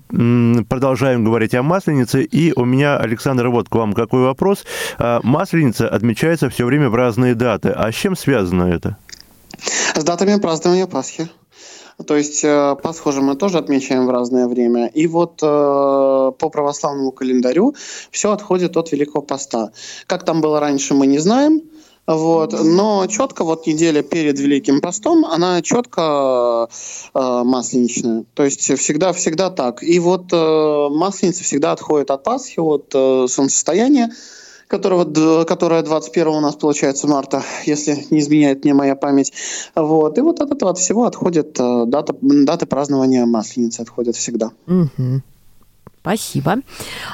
продолжаем говорить о Масленице. И у меня, Александр, вот к вам какой вопрос. Масленица отмечается все время в разные даты. А с чем связано это? С датами празднования Пасхи. То есть Пасху же мы тоже отмечаем в разное время. И вот э, по православному календарю все отходит от Великого Поста. Как там было раньше, мы не знаем. Вот. Но четко вот неделя перед Великим Постом, она четко э, масленичная. То есть всегда, всегда так. И вот э, Масленица всегда отходит от Пасхи, от э, солнцестояния, которого, которое двадцать первого у нас получается марта, если не изменяет мне моя память. Вот. И вот от этого от всего отходит э, дата, даты празднования Масленицы отходят всегда. Угу. Спасибо.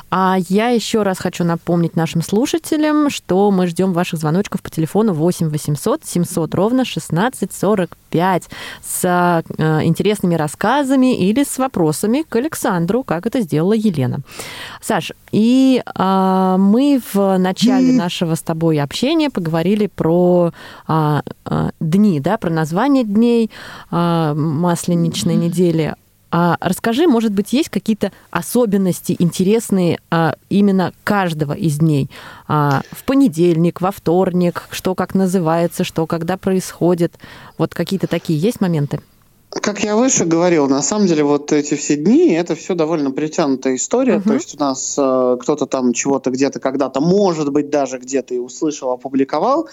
А я еще раз хочу напомнить нашим слушателям, что мы ждем ваших звоночков по телефону восемь восемьсот семьсот ровно шестнадцать сорок пять с э, интересными рассказами или с вопросами к Александру, как это сделала Елена. Саш, и э, мы в начале нашего с тобой общения поговорили про э, э, дни, да, про название дней э, масленичной недели. А расскажи, может быть, есть какие-то особенности интересные а, именно каждого из дней? А, в понедельник, во вторник, что как называется, что когда происходит? Вот какие-то такие есть моменты? Как я выше говорил, на самом деле вот эти все дни, это все довольно притянутая история, uh-huh. то есть у нас э, кто-то там чего-то где-то когда-то, может быть, даже где-то и услышал, опубликовал,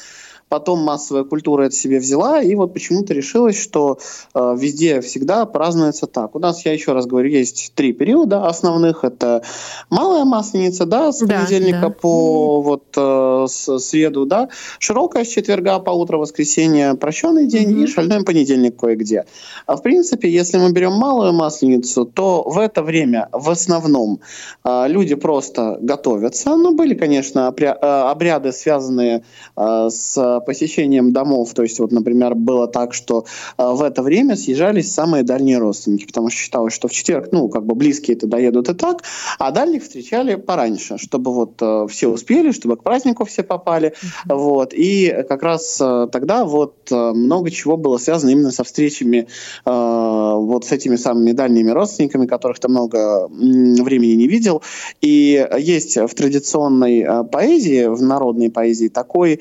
потом массовая культура это себе взяла, и вот почему-то решилось, что э, везде всегда празднуется так. У нас, я еще раз говорю, есть три периода основных, это малая Масленица, да, с понедельника да, да. по mm-hmm. вот э, с, среду, да, широкая с четверга по утро, воскресенье, прощенный день mm-hmm. и шальной понедельник кое-где. А в принципе, если мы берем малую Масленицу, то в это время в основном э, люди просто готовятся. Ну, были, конечно, опря- обряды, связанные э, с посещением домов. То есть, вот, например, было так, что э, в это время съезжались самые дальние родственники, потому что считалось, что в четверг, ну, как бы близкие-то доедут и так, а дальних встречали пораньше, чтобы вот э, все успели, чтобы к празднику все попали. Mm-hmm. Вот. И как раз э, тогда вот э, много чего было связано именно со встречами вот с этими самыми дальними родственниками, которых ты много времени не видел. И есть в традиционной поэзии, в народной поэзии такой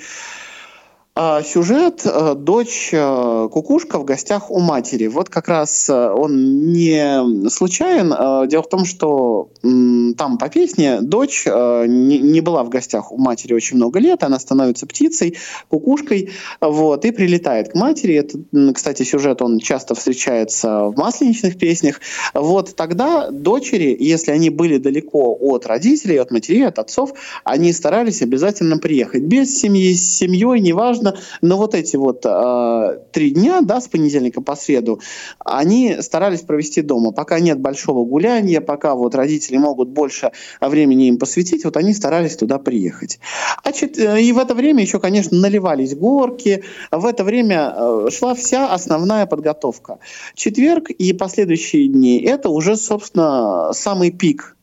сюжет «Дочь кукушка в гостях у матери». Вот как раз он не случайен. Дело в том, что там по песне дочь не была в гостях у матери очень много лет, она становится птицей, кукушкой, вот, и прилетает к матери. Это, кстати, сюжет, он часто встречается в масленичных песнях. Вот тогда дочери, если они были далеко от родителей, от матерей, от отцов, они старались обязательно приехать без семьи, с семьей, неважно. Но вот эти вот э, три дня, да, с понедельника по среду, они старались провести дома. Пока нет большого гуляния, пока вот родители могут больше времени им посвятить, вот они старались туда приехать. А чет... И в это время еще, конечно, наливались горки. В это время э, шла вся основная подготовка. Четверг и последующие дни – это уже, собственно, самый пик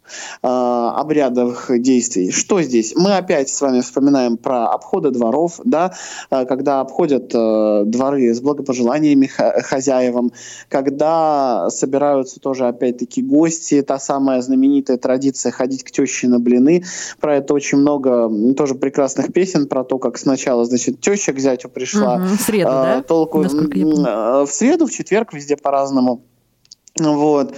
обрядовых действий. Что здесь? Мы опять с вами вспоминаем про обходы дворов, да, когда обходят дворы с благопожеланиями хозяевам, когда собираются тоже опять-таки гости, та самая знаменитая традиция ходить к теще на блины. Про это очень много тоже прекрасных песен, про то, как сначала, значит, теща к зятю пришла. Угу, в среду, а, да? Толку... В среду, в четверг, везде по-разному. Вот.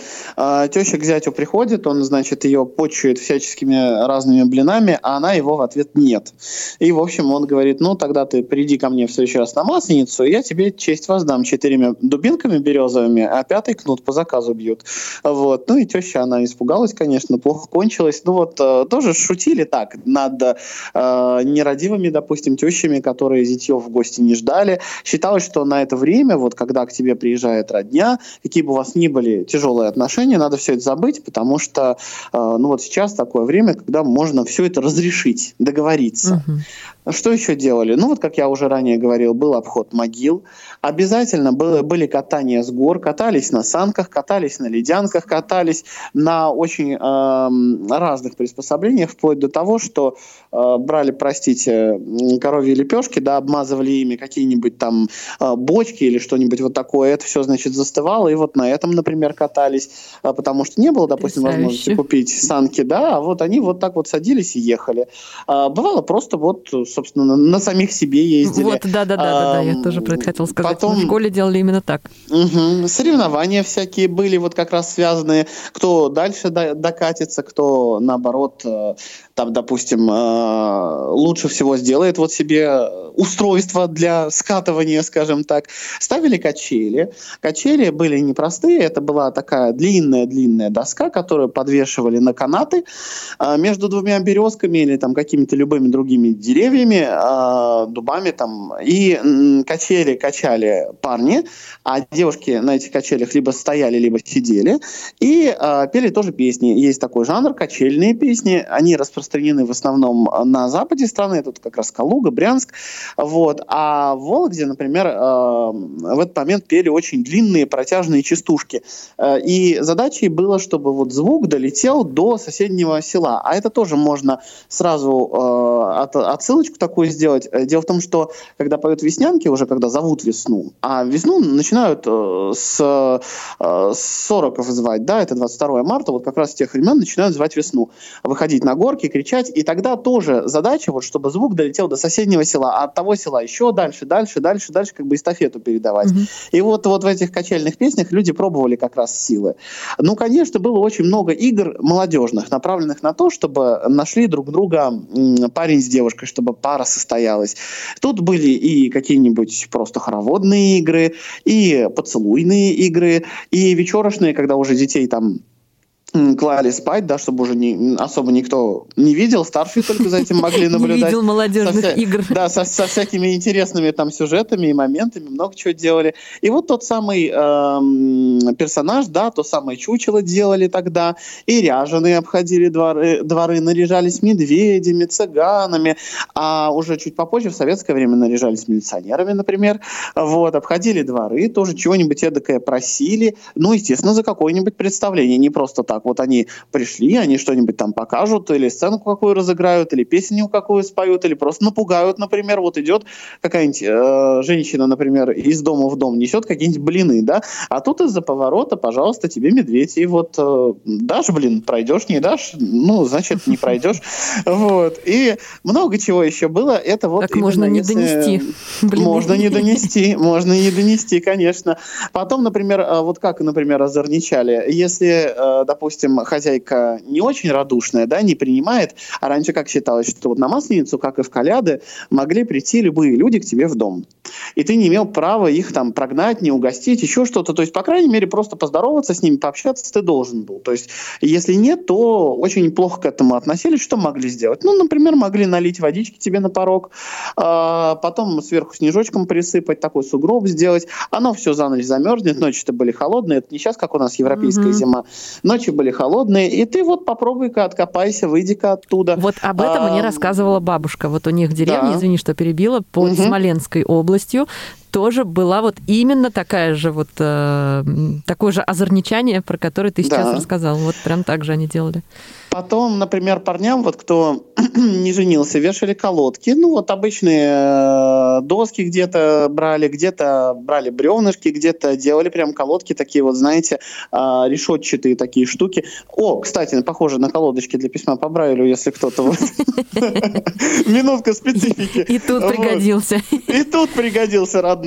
Теща к зятю приходит, он, значит, ее почует всяческими разными блинами, а она его в ответ нет. И, в общем, он говорит, ну, тогда ты приди ко мне в следующий раз на Масленицу, и я тебе честь воздам четырьмя дубинками березовыми, а пятый кнут по заказу бьют. Вот. Ну, и теща, она испугалась, конечно, плохо кончилось. Ну, вот, тоже шутили так над э, нерадивыми, допустим, тещами, которые зятьев в гости не ждали. Считалось, что на это время, вот, когда к тебе приезжает родня, какие бы у вас ни были тяжелые отношения, надо все это забыть, потому что, э, ну вот сейчас такое время, когда можно все это разрешить, договориться. Uh-huh. Что еще делали? Ну вот, как я уже ранее говорил, был обход могил. Обязательно было, были катания с гор, катались на санках, катались на ледянках, катались на очень э, разных приспособлениях, вплоть до того, что э, брали, простите, коровьи лепешки, да, обмазывали ими какие-нибудь там э, бочки или что-нибудь вот такое. Это все, значит, застывало, и вот на этом, например, катались, потому что не было, допустим, Писающе. возможности купить санки, да, а вот они вот так вот садились и ехали. Э, бывало просто вот... собственно, на самих себе ездили. Вот, да-да-да, а, я тоже про это хотела сказать. Потом... В школе делали именно так. Угу. Соревнования всякие были, вот как раз связанные, кто дальше докатится, кто, наоборот, там, допустим, лучше всего сделает вот себе устройство для скатывания, скажем так. Ставили качели. Качели были непростые, это была такая длинная-длинная доска, которую подвешивали на канаты между двумя березками или там какими-то любыми другими деревьями, дубами там, и качели качали парни, а девушки на этих качелях либо стояли, либо сидели, и э, пели тоже песни. Есть такой жанр — качельные песни, они распространены в основном на западе страны, тут как раз Калуга, Брянск, вот, а в Вологде, например, э, в этот момент пели очень длинные протяжные частушки, э, и задачей было, чтобы вот звук долетел до соседнего села, а это тоже можно сразу э, от, отсылочку такую сделать. Дело в том, что когда поют веснянки, уже когда зовут весну, а весну начинают э, с, э, с сороков звать, да, это двадцать второго марта, вот как раз с тех времен начинают звать весну, выходить на горки, кричать, и тогда тоже задача, вот, чтобы звук долетел до соседнего села, а от того села еще дальше, дальше, дальше, дальше, как бы эстафету передавать. Mm-hmm. И вот, вот в этих качельных песнях люди пробовали как раз силы. Ну, конечно, было очень много игр молодежных, направленных на то, чтобы нашли друг друга парень с девушкой, чтобы пара состоялась. Тут были и какие-нибудь просто хороводные игры, и поцелуйные игры, и вечерочные, когда уже детей там клали спать, да, чтобы уже не, особо никто не видел, старшие только за этим могли наблюдать. Не видел молодежных со вся... игр. Да, со, со всякими интересными там сюжетами и моментами, много чего делали. И вот тот самый э-м, персонаж, да, то самое чучело делали тогда, и ряженые обходили дворы, дворы, наряжались медведями, цыганами, а уже чуть попозже в советское время наряжались милиционерами, например, вот, обходили дворы, тоже чего-нибудь эдакое просили, ну, естественно, за какое-нибудь представление, не просто так. Вот они пришли, они что-нибудь там покажут, или сценку какую разыграют, или песню какую споют, или просто напугают, например. Вот идет какая-нибудь э, женщина, например, из дома в дом, несет какие-нибудь блины, да, а тут из-за поворота, пожалуйста, тебе медведь, и вот э, дашь блин, пройдешь, не дашь, ну, значит, не пройдешь. Вот. И много чего еще было. Это вот... Так можно не донести. Можно не донести, можно не донести, конечно. Потом, например, вот как, например, озорничали. Если, допустим, допустим, хозяйка не очень радушная, да, не принимает, а раньше как считалось, что вот на Масленицу, как и в коляды, могли прийти любые люди к тебе в дом. И ты не имел права их там прогнать, не угостить, еще что-то. То есть, по крайней мере, просто поздороваться с ними, пообщаться ты должен был. То есть, если нет, то очень плохо к этому относились. Что могли сделать? Ну, например, могли налить водички тебе на порог, потом сверху снежочком присыпать, такой сугроб сделать. Оно все за ночь замерзнет, ночи-то были холодные. Это не сейчас, как у нас европейская mm-hmm. зима. Ночи были холодные, и ты вот попробуй-ка откопайся, выйди-ка оттуда. Вот об этом а... мне рассказывала бабушка. Вот у них в деревне, да. извини, что перебила, под угу. Смоленской областью тоже была вот именно такая же вот, э, такое же озорничание, про которое ты сейчас да. рассказал. Вот прям так же они делали. Потом, например, парням, вот кто не женился, вешали колодки. Ну, вот обычные доски где-то брали, где-то брали бревнышки, где-то делали прям колодки такие вот, знаете, решетчатые такие штуки. О, кстати, похоже на колодочки для письма по Брайлю, если кто-то вот... Минутка специфики. И тут пригодился. И тут пригодился, родной.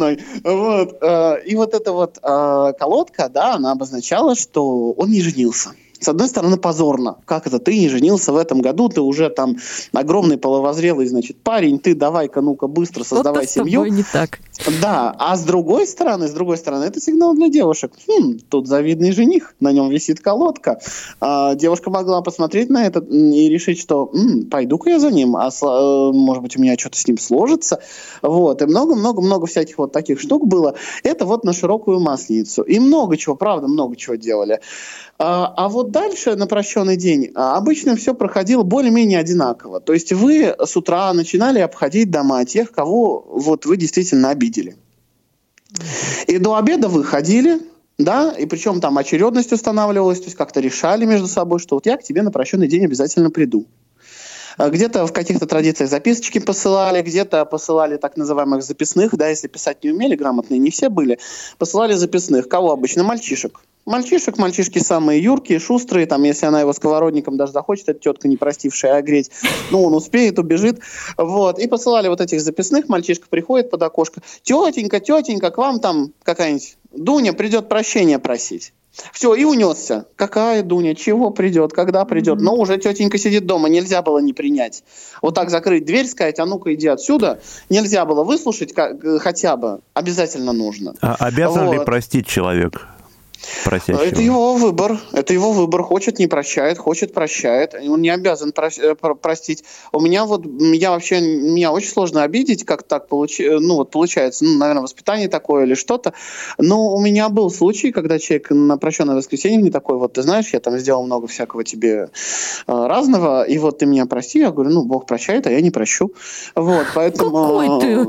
И вот эта вот колодка, да, она обозначала, что он не женился. С одной стороны, позорно. Как это ты не женился в этом году? Ты уже там огромный половозрелый, значит, парень. Ты давай-ка, ну-ка, быстро создавай что-то семью. Что-то с тобой не так. Да. А с другой стороны, с другой стороны, это сигнал для девушек. Хм, тут завидный жених, на нем висит колодка. А, девушка могла посмотреть на это и решить, что м-м, пойду-ка я за ним, а может быть, у меня что-то с ним сложится. Вот. И много-много-много всяких вот таких штук было. Это вот на широкую Масленицу. И много чего, правда, много чего делали. А, а вот вот дальше на прощенный день обычно все проходило более-менее одинаково. То есть вы с утра начинали обходить дома тех, кого вот вы действительно обидели. И до обеда вы ходили, да, и причем там очередность устанавливалась, то есть как-то решали между собой, что вот я к тебе на прощенный день обязательно приду. Где-то в каких-то традициях записочки посылали, где-то посылали так называемых записных, да, если писать не умели, грамотные не все были, посылали записных. Кого обычно? Мальчишек. Мальчишек, мальчишки самые юркие, шустрые, там, если она его сковородником даже захочет, эта тетка, не простившая, огреть, ну, он успеет, убежит, вот, и посылали вот этих записных, мальчишка приходит под окошко, тетенька, тетенька, к вам там какая-нибудь Дуня придет прощения просить. Все, и унесся. Какая Дуня, чего придет, когда придет. Mm-hmm. Но уже тетенька сидит дома, нельзя было не принять. Вот так закрыть дверь, сказать, а ну-ка иди отсюда. Нельзя было выслушать как, хотя бы, обязательно нужно. А обязан вот. ли простить человек? Просящего. Это его выбор. Это его выбор. Хочет, не прощает, хочет, прощает. Он не обязан про- про- простить. У меня вот, я вообще, меня очень сложно обидеть, как так получ... ну, вот получается, ну, наверное, воспитание такое или что-то. Но у меня был случай, когда человек на прощенное воскресенье мне такой, вот ты знаешь, я там сделал много всякого тебе разного, и вот ты меня прости. Я говорю, ну, Бог прощает, а я не прощу. Вот, поэтому... Какой ты?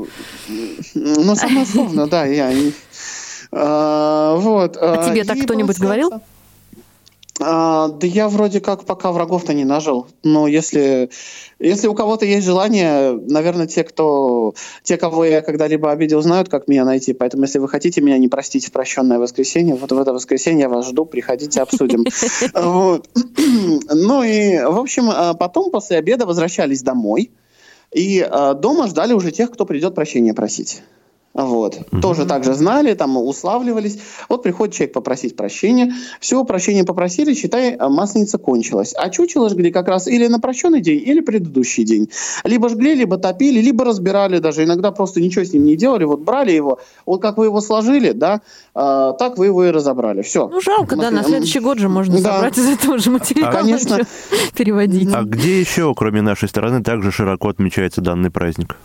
Ну, самое словно, да, я... А, вот. А тебе так и кто-нибудь говорил? А, да я вроде как пока врагов-то не нажил. Но если, если у кого-то есть желание, наверное, те, кто, те, кого я когда-либо обидел, знают, как меня найти. Поэтому, если вы хотите меня не простить в прощенное воскресенье, вот в это воскресенье я вас жду, приходите, обсудим. Ну и, в общем, потом после обеда возвращались домой. И дома ждали уже тех, кто придет прощения просить. Вот. Mm-hmm. Тоже так же знали, там уславливались. Вот приходит человек попросить прощения. Все, прощения попросили, считай, масленица кончилась. А чучело жгли как раз или на прощенный день, или предыдущий день. Либо жгли, либо топили, либо разбирали даже. Иногда просто ничего с ним не делали. Вот брали его, вот как вы его сложили, да, э, так вы его и разобрали. Все. Ну, жалко, Маслени... да, на следующий год же можно да. собрать из этого же материала. Конечно. Переводить. А где еще, кроме нашей стороны, также широко отмечается данный праздник?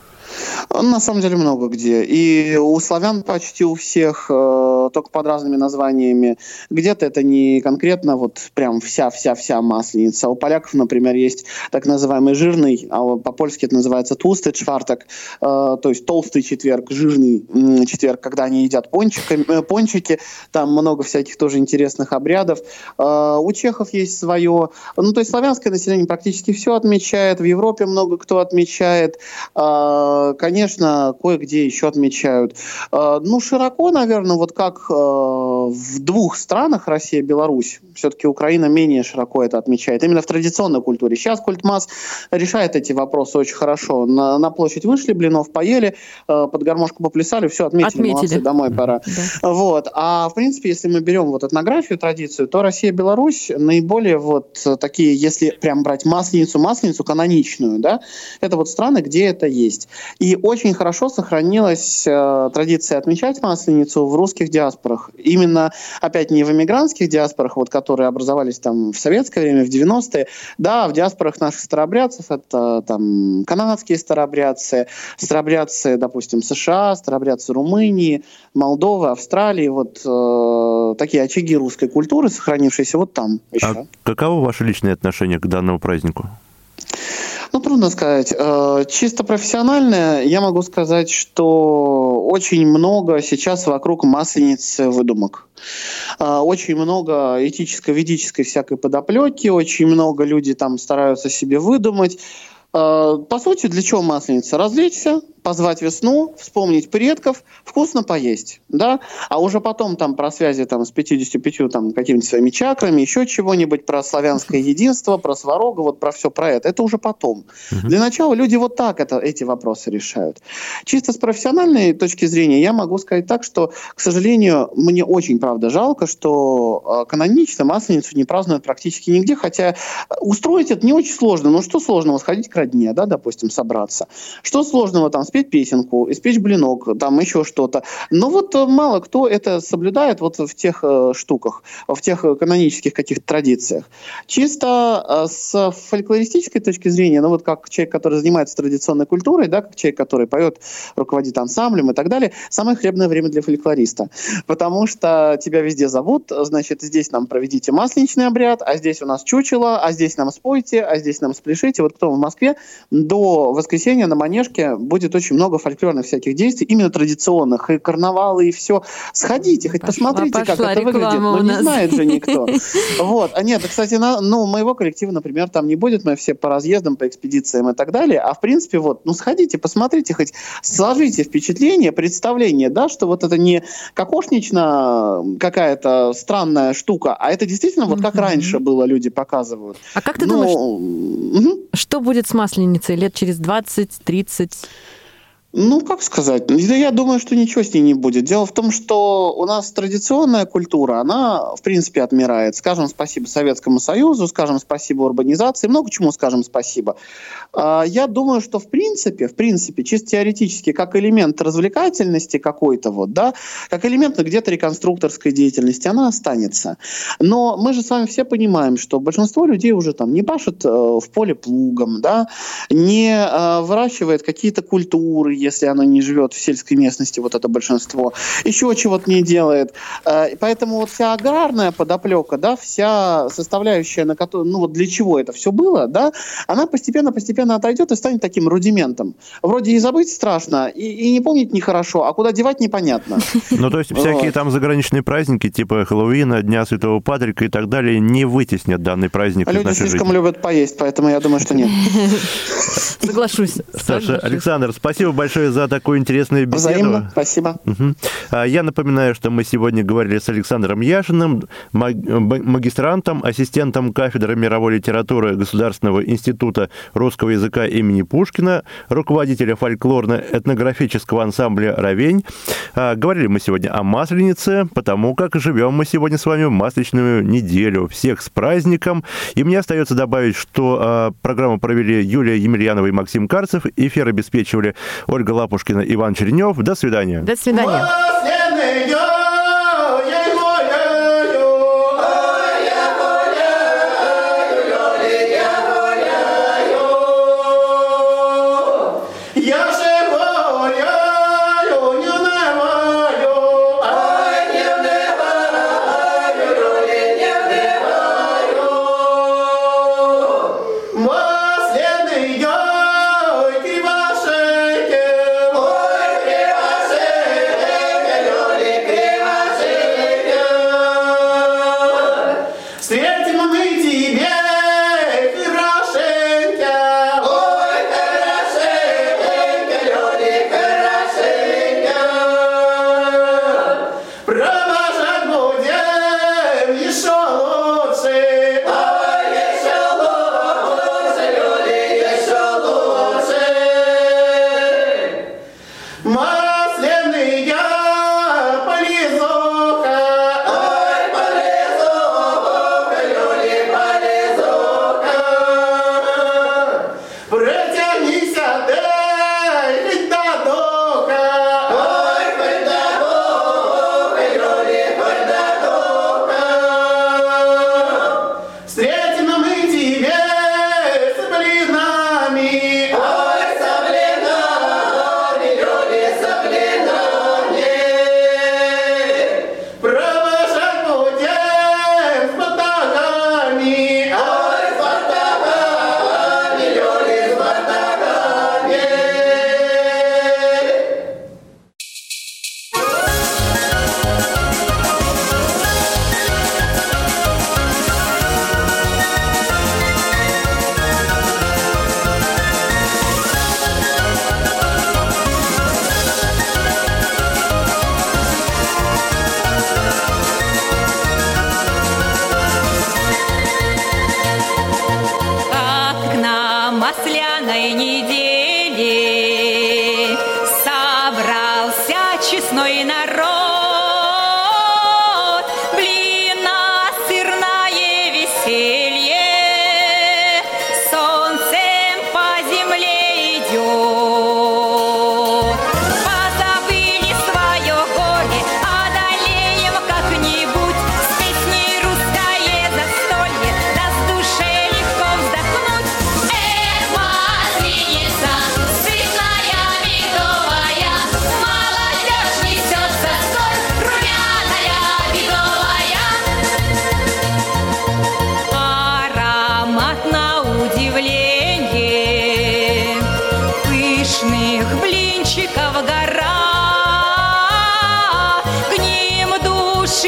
На самом деле много где. И у славян почти у всех, э, только под разными названиями. Где-то это не конкретно вот прям вся-вся-вся масленица. У поляков, например, есть так называемый жирный, а по-польски это называется толстый чвартак, э, то есть толстый четверг, жирный э, четверг, когда они едят пончики, э, пончики. Там много всяких тоже интересных обрядов. Э, у чехов есть свое. Ну, то есть славянское население практически все отмечает. В Европе много кто отмечает. Э, Конечно, кое-где еще отмечают. Ну, широко, наверное, вот как в двух странах, Россия и Беларусь, все-таки Украина менее широко это отмечает. Именно в традиционной культуре. Сейчас культмас решает эти вопросы очень хорошо. На, на площадь вышли, блинов поели, под гармошку поплясали, все отметили. Отметили. Молодцы, домой пора. Да. Вот. А в принципе, если мы берем вот этнографию, традицию, то Россия и Беларусь наиболее вот такие, если прям брать масленицу, масленицу каноничную, да, это вот страны, где это есть. И очень хорошо сохранилась э, традиция отмечать Масленицу в русских диаспорах. Именно, опять, не в эмигрантских диаспорах, вот, которые образовались там в советское время, в девяностые, да, в диаспорах наших старообрядцев, это там канадские старообрядцы, старообрядцы, допустим, США, старообрядцы Румынии, Молдовы, Австралии, вот э, такие очаги русской культуры, сохранившиеся вот там еще. А каково ваше личное отношение к данному празднику? Ну, трудно сказать. Чисто профессионально я могу сказать, что очень много сейчас вокруг масленицы выдумок. Очень много этическо-ведической всякой подоплеки, очень много людей там стараются себе выдумать. По сути, для чего масленица? Развлечься, позвать весну, вспомнить предков, вкусно поесть, да? А уже потом там про связи там, с пятьюдесятью пятью там, какими-то своими чакрами, еще чего-нибудь, про славянское единство, про сварога, вот про все про это. Это уже потом. Uh-huh. Для начала люди вот так это, эти вопросы решают. Чисто с профессиональной точки зрения я могу сказать так, что, к сожалению, мне очень, правда, жалко, что канонично масленицу не празднуют практически нигде, хотя устроить это не очень сложно. Ну что сложного? Сходить к родне, да, допустим, собраться. Что сложного там с спеть песенку, испечь блинок, там еще что-то. Но вот мало кто это соблюдает вот в тех штуках, в тех канонических каких-то традициях. Чисто с фольклористической точки зрения, ну вот как человек, который занимается традиционной культурой, да, как человек, который поет, руководит ансамблем и так далее, самое хлебное время для фольклориста. Потому что тебя везде зовут, значит, здесь нам проведите масленичный обряд, а здесь у нас чучело, а здесь нам спойте, а здесь нам спляшите. Вот кто в Москве до воскресенья на Манежке будет очень много фольклорных всяких действий, именно традиционных, и карнавалы, и все. Сходите, хоть пошла, посмотрите, пошла как это выглядит. Но не знает же никто. Вот. А нет, кстати, на, ну, моего коллектива, например, там не будет, мы все по разъездам, по экспедициям и так далее. А в принципе, вот, ну, сходите, посмотрите, хоть сложите впечатление, представление, да, что вот это не кокошнично какая-то странная штука, а это действительно вот как mm-hmm. раньше было, люди показывают. А как ты Но... думаешь, mm-hmm. что будет с Масленицей лет через двадцать-тридцать? Ну, как сказать? Я думаю, что ничего с ней не будет. Дело в том, что у нас традиционная культура, она, в принципе, отмирает. Скажем спасибо Советскому Союзу, скажем спасибо урбанизации, много чему скажем спасибо. Я думаю, что, в принципе, в принципе, чисто теоретически, как элемент развлекательности какой-то, вот, да, как элемент где-то реконструкторской деятельности, она останется. Но мы же с вами все понимаем, что большинство людей уже там не пашет в поле плугом, да, не выращивает какие-то культуры, если оно не живет в сельской местности, вот это большинство, еще чего-то не делает. Поэтому вот вся аграрная подоплека, да, вся составляющая, на которую, ну вот для чего это все было, да, она постепенно-постепенно отойдет и станет таким рудиментом. Вроде и забыть страшно, и, и не помнить нехорошо, а куда девать непонятно. Ну, то есть всякие там заграничные праздники, типа Хэллоуина, Дня Святого Патрика и так далее, не вытеснят данный праздник из нашей жизни. Люди слишком любят поесть, поэтому я думаю, что нет. Соглашусь. Саша, Александр, спасибо большое. Большое за такую интересную беседу. Взаимно, спасибо. Угу. Я напоминаю, что мы сегодня говорили с Александром Яшиным, магистрантом, ассистентом кафедры мировой литературы Государственного института русского языка имени Пушкина, руководителя фольклорно-этнографического ансамбля «Ровень». Говорили мы сегодня о Масленице, потому как живем мы сегодня с вами в масличную неделю. Всех с праздником. И мне остается добавить, что программу провели Юлия Емельянова и Максим Карцев, эфир обеспечивали Ольга Лапушкина, Иван Черенев. До свидания. До свидания. Hello.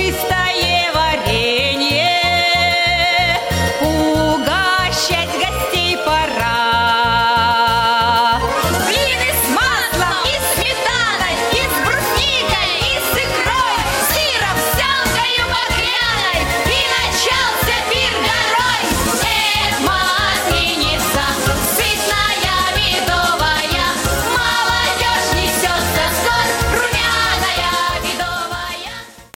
чисто